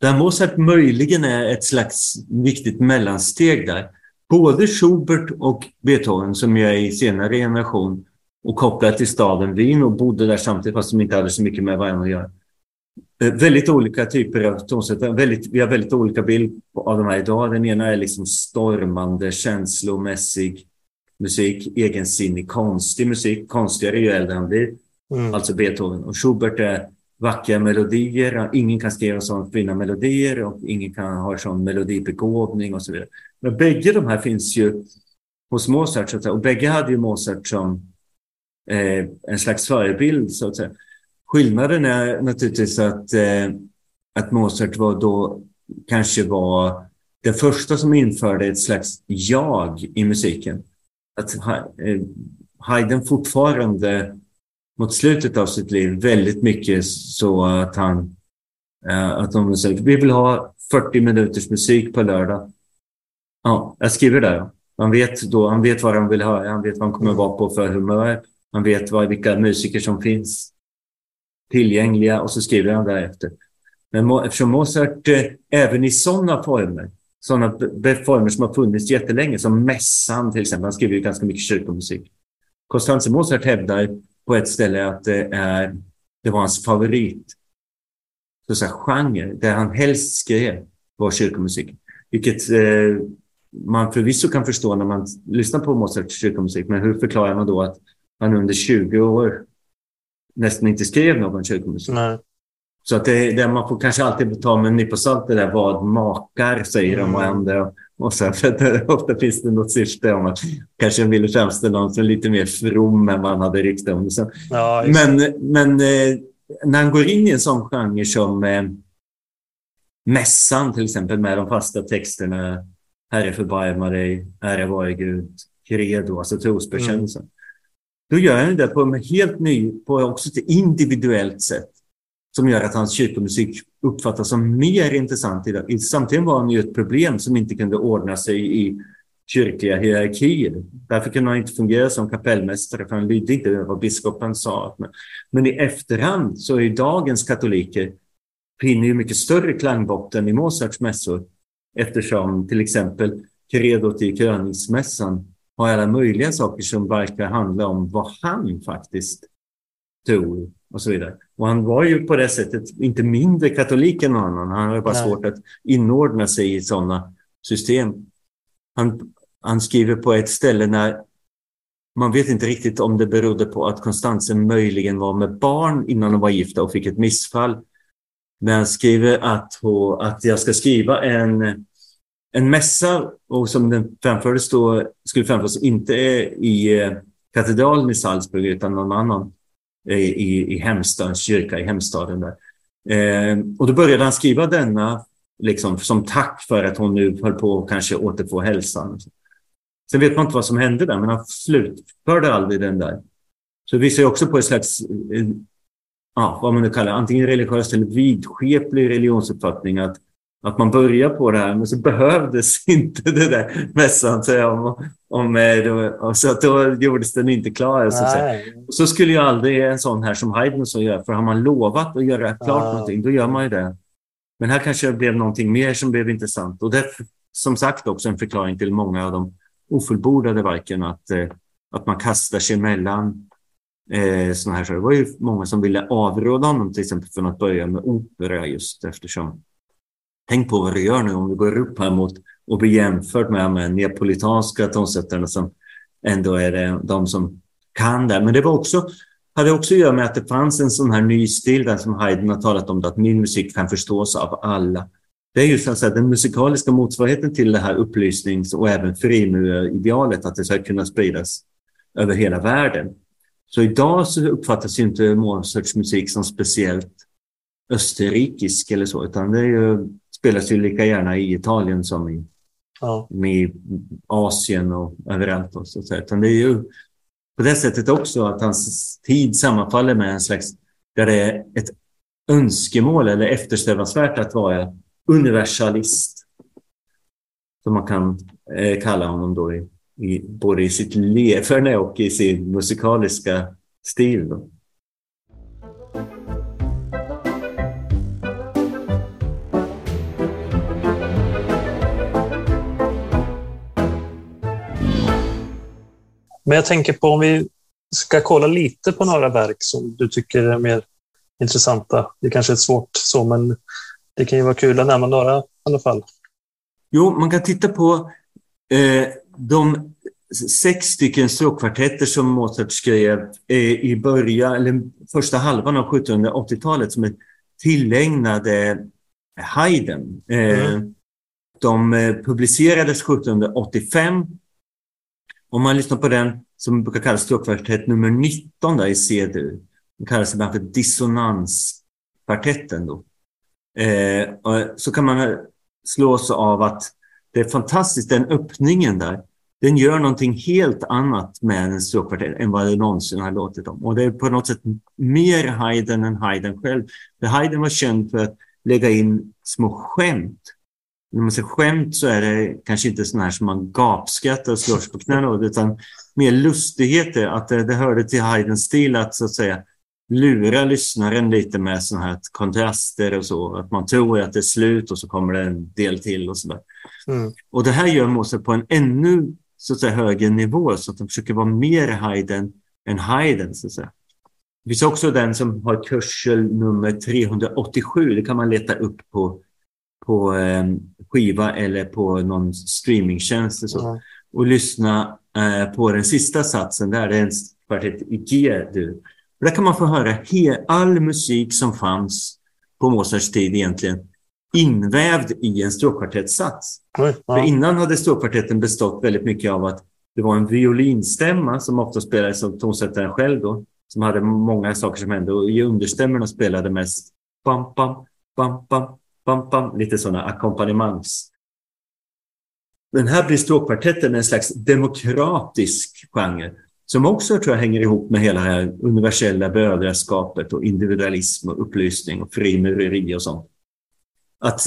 Där Mozart möjligen är ett slags viktigt mellansteg där. Både Schubert och Beethoven som är i senare generation och kopplat till staden Wien och bodde där samtidigt fast de inte hade så mycket med varandra att göra. Väldigt olika typer av tonsättare. Vi har väldigt olika bild av de här idag. Den ena är liksom stormande, känslomässig musik, egensinnig, konstig musik. Konstigare ju äldre han blir. Alltså Beethoven. Och Schubert är vackra melodier. Ingen kan skriva sådana fina melodier och ingen kan ha sån melodibegåvning och så vidare. Men bägge de här finns ju hos Mozart så att säga. Och bägge hade ju Mozart som en slags förebild så att säga. Skillnaden är naturligtvis att Mozart kanske var den första som införde ett slags jag i musiken. Att Haydn fortfarande mot slutet av sitt liv väldigt mycket så att de säger vi vill ha 40 minuters musik på lördag. Ja, jag skriver där. Han vet vad han vill höra, han vet vad han kommer vara på för humör, han vet vilka musiker som finns tillgängliga och så skriver han därefter. Men eftersom Mozart även i sådana former, former som har funnits jättelänge, som mässan till exempel, han skriver ju ganska mycket kyrkomusik. Konstanze Mozart hävdar på ett ställe att det var hans favorit genre, det han helst skrev var kyrkomusik. Vilket man förvisso kan förstå när man lyssnar på Mozarts kyrkomusik, men hur förklarar man då att han under 20 år nästan inte skrev någon kyrkomusik. Nej. Så att det man får kanske alltid ta med en nypa salt det där vad makar säger om varandra. Och så för det, ofta finns det något syfte om att kanske han ville framställa någon som lite mer from än vad han hade rykte om. Ja, men när han går in i en sån genre som mässan till exempel med de fasta texterna Herre förbarma dig, Herre vare Gud, credo, alltså trosbekännelsen. Då gör han det på en helt ny, på också ett individuellt sätt som gör att hans kyrkomusik uppfattas som mer intressant idag. Samtidigt var han ju ett problem som inte kunde ordna sig i kyrkliga hierarkier. Därför kunde han inte fungera som kapellmästare för han lydde inte vad biskopen sa. Men i efterhand så är dagens katoliker finner ju mycket större klangbotten i Mozarts mässor eftersom till exempel Credo i Kröningsmässan har alla möjliga saker som verkar handla om vad han faktiskt tror och så vidare. Och han var ju på det sättet inte mindre katolik än någon annan. Han hade bara svårt att inordna sig i sådana system. Han skriver på ett ställe när man vet inte riktigt om det berodde på att Konstanze möjligen var med barn innan de var gifta och fick ett missfall. Men han skriver att jag ska skriva en mässa och som den framfördes då skulle framföras inte i katedralen i Salzburg utan någon annan i hemstadens kyrka, i hemstaden där. Och då började han skriva denna liksom, som tack för att hon nu höll på att kanske återfå hälsan. Sen vet man inte vad som hände där men han slutförde aldrig den där. Så det visar ju också på ett slags vad man nu kallar antingen religiöst eller vidskeplig religionsuppfattning att man börjar på det här men så behövdes inte det där mässan. Så att då gjordes den inte klar. Så skulle ju aldrig en sån här som Haydn så göra. För har man lovat att göra klart någonting, då gör man ju det. Men här kanske det blev någonting mer som blev intressant. Och det är som sagt också en förklaring till många av de ofullbordade verken. Att man kastar sig mellan sådana här. Det var ju många som ville avråda honom till exempel från att börja med opera, just eftersom tänk på vad du gör nu om du går upp här mot och blir jämfört med de neapolitanska tonsättarna som ändå är det, de som kan det. Men det var också, hade också att göra med att det fanns en sån här ny stil där som Haydn har talat om, att min musik kan förstås av alla. Det är ju så att säga den musikaliska motsvarigheten till det här upplysnings- och även frimuraridealet, att det ska kunna spridas över hela världen. Så idag så uppfattas ju inte Mozarts musik som speciellt österrikisk eller så, utan det är ju, spelas ju lika gärna i Italien som i Asien och överallt. Och så. Utan det är ju på det sättet också att hans tid sammanfaller med en slags, där det är ett önskemål eller eftersträvansvärt att vara universalist, som man kan kalla honom då både i sitt leverne och i sin musikaliska stil då. Men jag tänker på om vi ska kolla lite på några verk som du tycker är mer intressanta. Det kanske är svårt så, men det kan ju vara kul att nämna några i alla fall. Jo, man kan titta på de 6 stycken stråkkvartetter som Mozart skrev i början, eller första halvan av 1780-talet, som är tillägnade Haydn. De publicerades 1785. Om man lyssnar på den som brukar kallas stråkkvartett nummer 19 där i C-dur. Den kallas ibland för dissonanskvartetten då. Så kan man slås av att det är fantastiskt, den öppningen där. Den gör någonting helt annat med en stråkkvartett än vad det någonsin har låtit om. Och det är på något sätt mer Haydn än Haydn själv. För Haydn var känd för att lägga in små skämt. När man säger skämt så är det kanske inte sån här som man gapskrattar och slår sig på knäna, utan mer lustigheter. Att det hörde till Haydns stil att så att säga lura lyssnaren lite med sån här kontraster och så. Att man tror att det är slut och så kommer det en del till och sådär. Och det här gör Mozart på en ännu så att säga högre nivå, så att de försöker vara mer Haydn än Haydn så att säga. Det finns också den som har kursel nummer 387. Det kan man leta upp på skiva eller på någon streamingtjänst och så. Och lyssna på den sista satsen där, det är en kvartett i G-dur. Där kan man få höra all musik som fanns på Mozarts tid egentligen invävd i en stråkkvartettsats. För innan hade stråkkvartetten bestått väldigt mycket av att det var en violinstämma som ofta spelades som tonsättaren själv då, som hade många saker som hände, och i understämmorna spelade mest bam, bam, bam, bam, bam, bam, lite sådana ackompanjemangs. Den här blir stråkkvartetten en slags demokratisk genre som också tror jag hänger ihop med hela det här universella brödraskapet och individualism och upplysning och frimureri och sånt. Att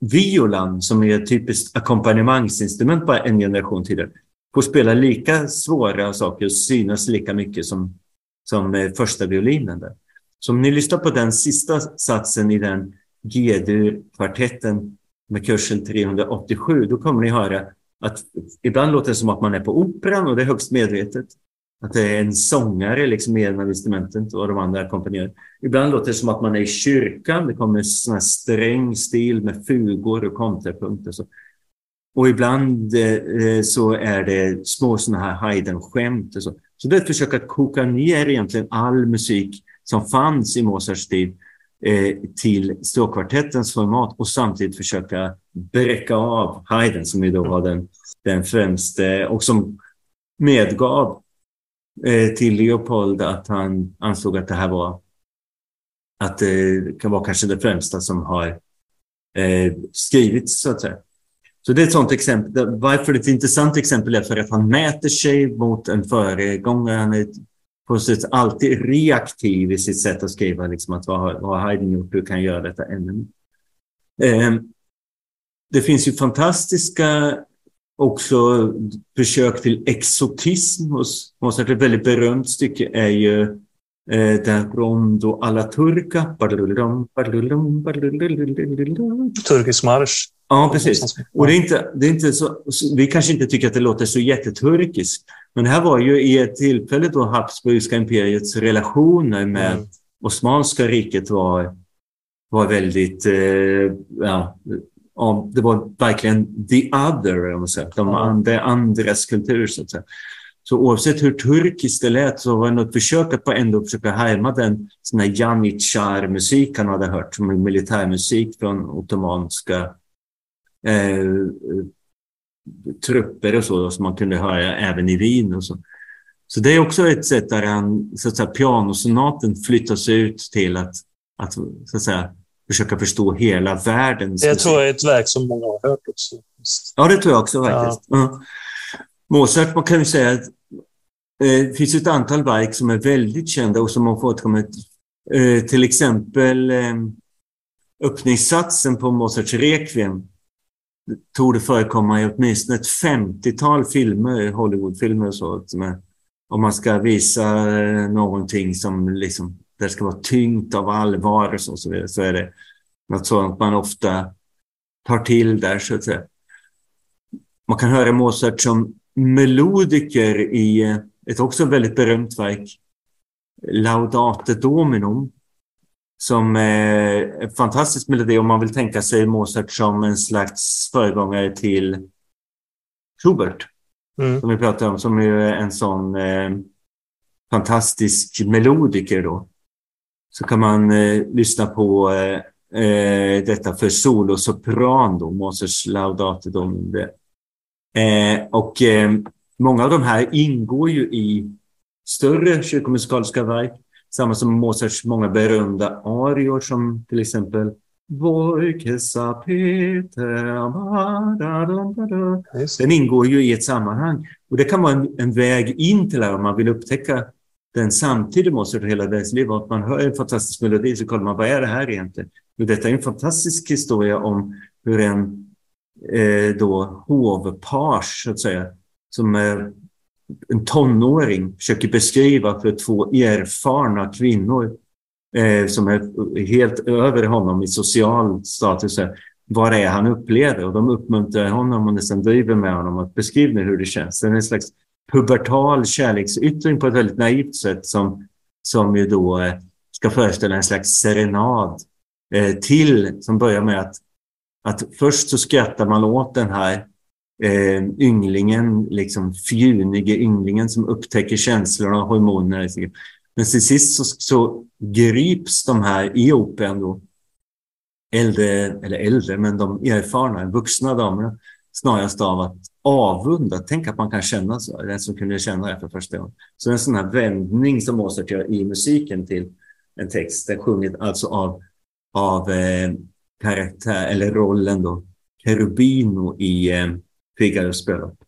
violan, som är ett typiskt ackompanjemangsinstrument på en generation tidigare, får spela lika svåra saker och synas lika mycket som första violinen där. Så om ni lyssnar på den sista satsen i den G-dur-kvartetten med kursen 387, då kommer ni höra att ibland låter det som att man är på operan, och det är högst medvetet att det är en sångare liksom med ena instrumentet och de andra komponerar. Ibland låter det som att man är i kyrkan, det kommer sån här sträng stil med fugor och kontrapunkter så. Och ibland så är det små sådana här Haydn-skämt och så. Så det är ett försök att koka ner egentligen all musik som fanns i Mozarts tid till stråkkvartettens format och samtidigt försöka bräcka av Haydn, som ju då var den främste och som medgav till Leopold att han ansåg att det här var, att det kan vara kanske det främsta som har skrivits så att säga. Så det är ett sådant exempel. Varför det är ett intressant exempel är för att han mäter sig mot en föregångare. Han är på sätt alltid reaktiv i sitt sätt att skriva, liksom att vad har Haydn gjort, hur kan göra detta ännu. Det finns ju fantastiska Också försök till exotism hos Mozart. Ett väldigt berömt stycke är ju där rondo alla turka. Turkisk marsch. Ja, precis. Och det är inte så, vi kanske inte tycker att det låter så jätteturkiskt. Men det här var ju i ett tillfälle då Habsburgska imperiets relationer med Osmanska riket var väldigt... Ja, det var verkligen the other, om man säger. Det andras kultur, så att säga. Så oavsett hur turkiskt det lät så var det något försök att ändå försöka härma den sån här janitschar-musik han hade hört, som militärmusik från ottomanska trupper och så, som man kunde höra även i Wien och så. Så det är också ett sätt där han, så att säga, pianosonaten flyttas ut till att så att säga, försöka förstå hela världen. Jag tror det är ett verk som många har hört också. Ja, det tror jag också faktiskt. Ja. Mm. Mozart, man kan ju säga att det finns ett antal verk som är väldigt kända och som har återkommit. Till exempel öppningssatsen på Mozarts Requiem tog det förekomma i åtminstone ett 50-tal filmer, Hollywoodfilmer och så. Om man ska visa någonting som liksom... där ska vara tyngt av allvar och så vidare, så är det något sånt man ofta tar till där, så att säga. Man kan höra Mozart som melodiker i ett också väldigt berömt verk, Laudate Dominum, som är en fantastisk melodi om man vill tänka sig Mozart som en slags föregångare till Schubert, som vi pratade om, som är en sån fantastisk melodiker då. Så kan man lyssna på detta för solo sopran då, Mozarts Laudate Dominum. Många av de här ingår ju i större kyrkomusikaliska verk, samma som Mozarts många berömda arior, som till exempel den ingår ju i ett sammanhang, och det kan vara en väg in till det om man vill upptäcka den samtidigt Mozart hela dess liv. Att man hör en fantastisk melodi så kollar man, vad är det här egentligen? Men detta är en fantastisk historia om hur en då hovpage, så att säga, som är en tonåring, försöker beskriva för två erfarna kvinnor som är helt över honom i social status, vad det är han upplever, och de uppmuntrar honom och nästan driver med honom att beskriva hur det känns. Det är en slags pubertal kärleksyttring på ett väldigt naivt sätt som ju då ska föreställa en slags serenad till, som börjar med att först så skrattar man åt den här ynglingen, liksom fjunige ynglingen som upptäcker känslorna och hormonerna. Men till sist så grips de här i open då, äldre, men de erfarna, vuxna damerna, snarast av att avunda. Tänk att man kan känna så, den som kunde känna det för första gången. Så en sån här vändning som Mozart gör i musiken till en text, den sjunget alltså av karaktär, eller rollen då, Cherubino i Figaros bröllop.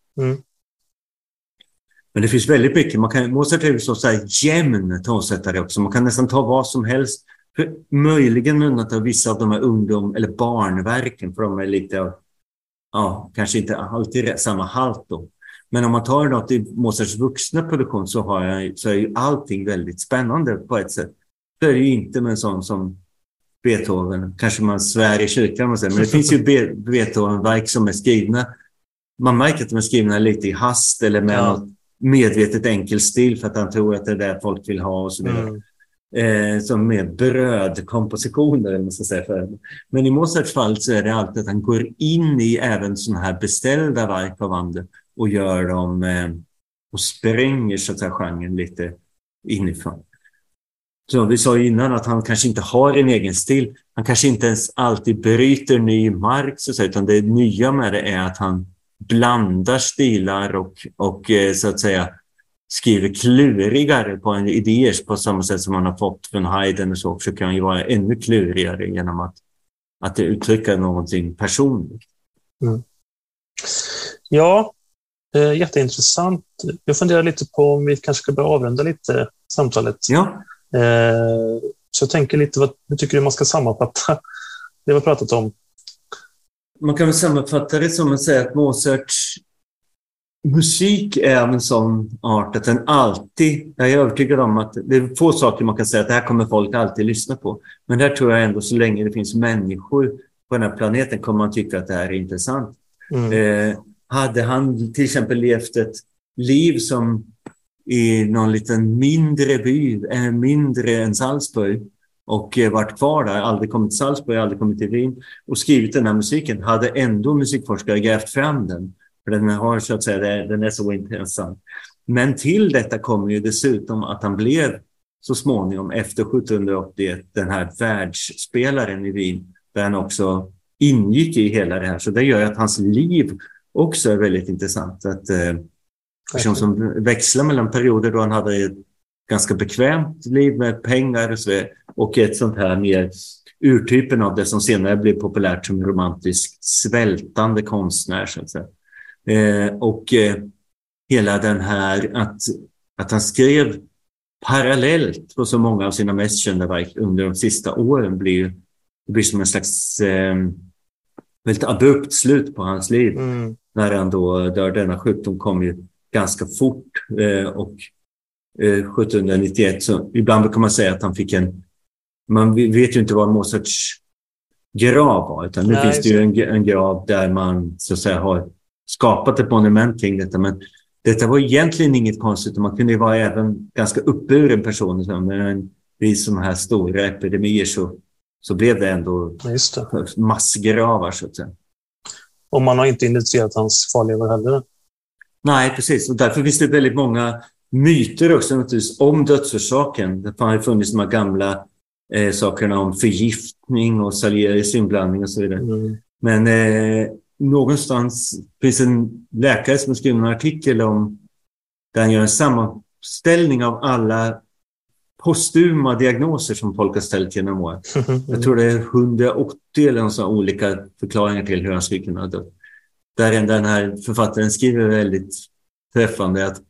Men det finns väldigt mycket. Mozart är ju så här jämn tonsättare också. Man kan nästan ta vad som helst. För möjligen med att vissa av de här eller barnverken, för de är lite, kanske inte alltid samma halt då. Men om man tar något i Mozarts vuxna produktion så är ju allting väldigt spännande på ett sätt. Det är ju inte med en sån som Beethoven. Kanske man svär i kyrkan, men det finns ju Beethoven-verk som är skrivna. Man märker att de är skrivna lite i hast eller med något medvetet enkel stil för att han tror att det är det folk vill ha och så vidare. Som med brödkompositioner, man ska säga för. Men i Mozarts fall så är det alltid att han går in i även sådana här beställda verk av andra och gör dem och spränger så att säga genren lite inifrån. Så vi sa innan att han kanske inte har en egen stil. Han kanske inte ens alltid bryter ny mark, så att säga, utan det nya med det är att han blandar stilar och så att säga skriver klurigare på en idéer på samma sätt som man har fått från Haydn, och så försöker han ju vara ännu klurigare genom att uttrycka någonting personligt. Ja, jätteintressant. Jag funderar lite på om vi kanske ska börja avrunda lite samtalet. Ja. Så jag tänker lite, vad tycker du man ska sammanfatta det vi har pratat om? Man kan väl sammanfatta det som att säga att Mozart Musik är en sån art att den alltid, jag är övertygad om att det är få saker man kan säga att det här kommer folk alltid lyssna på. Men där tror jag ändå så länge det finns människor på den här planeten kommer man tycka att det här är intressant. Hade han till exempel levt ett liv som i någon liten mindre by, mindre än Salzburg och varit kvar där, aldrig kommit till Salzburg, aldrig kommit till Wien och skrivit den här musiken, hade ändå musikforskare grävt fram den. För den har så att säga, den är så intressant. Men till detta kommer ju dessutom att han blev så småningom efter 1781 den här världsspelaren i Wien där han också ingick i hela det här. Så det gör ju att hans liv också är väldigt intressant. Att som växlar mellan perioder då han hade ett ganska bekvämt liv med pengar och så och ett sånt här mer urtypen av det som senare blev populärt som romantiskt svältande konstnär så att säga. Hela den här att han skrev parallellt på så många av sina mest kända verk under de sista åren blir som en slags väldigt abrupt slut på hans liv när han då dör. Denna sjukdom kom ju ganska fort 1791 så ibland kan man säga att han fick man vet ju inte vad Mozarts grav var utan nu finns det ju en grav där man så att säga har skapat ett monument kring detta, men detta var egentligen inget konstigt. Man kunde ju vara även ganska uppburen person, men vid sådana här stora epidemier så blev det ändå massgravar så att säga. Och man har inte initierat hans kvarlevor heller. Nej, precis. Och därför finns det väldigt många myter också naturligtvis om dödsorsaken. Det har funnits de här gamla sakerna om förgiftning och Salieris inblandning och så vidare. Men någonstans finns en läkare som skriver en artikel om där han gör en sammanställning av alla postuma diagnoser som folk har ställt genom året. Jag tror det är 180 eller några olika förklaringar till hur han skulle kunna dö. Där den här författaren skriver väldigt träffande att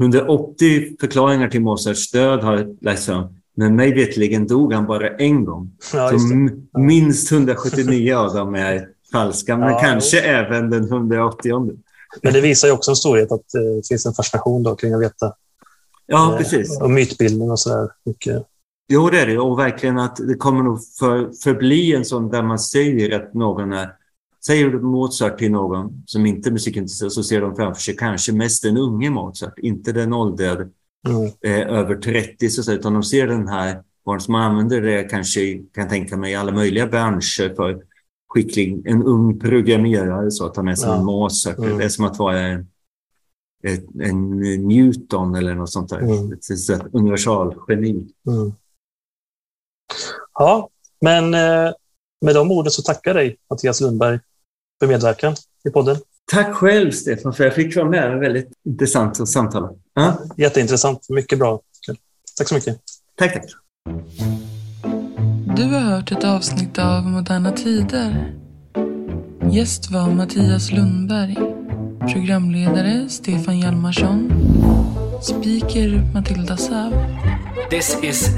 180 förklaringar till Mozarts död har lagts fram. Men mig vetligen dog han bara en gång. Minst 179 av dem är falska, men kanske även den 180. Men det visar ju också en storhet att det finns en fascination då kring att veta. Ja, precis. Och mytbildning och sådär. Jo, det är det. Och verkligen att det kommer nog förbli en sån där man säger att någon är... Säger du Mozart till någon som inte är musikintresserad så ser de framför sig kanske mest den unge Mozart. Inte den åldrande över 30 så att säga, utan de ser den här vad som använder det kanske kan tänka mig i alla möjliga branscher för skicklig, en ung programmerare så att han är som en Mozart. Det är som att vara en Newton eller något sånt där. Ett universalgeni. Ja, men med de orden så tackar dig Mattias Lundberg för medverkan i podden. Tack själv Stefan för jag fick vara med. Det var väldigt intressant att samtala. Jätteintressant, mycket bra. Tack så mycket. Tack. Du har hört ett avsnitt av Moderna Tider. Gäst var Mattias Lundberg. Programledare Stefan Hjalmarsson. Speaker Matilda Säv. This is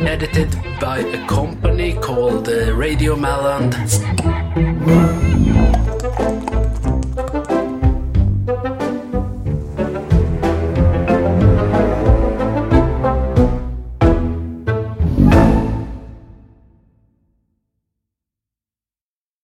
edited by a company called Radio Malland.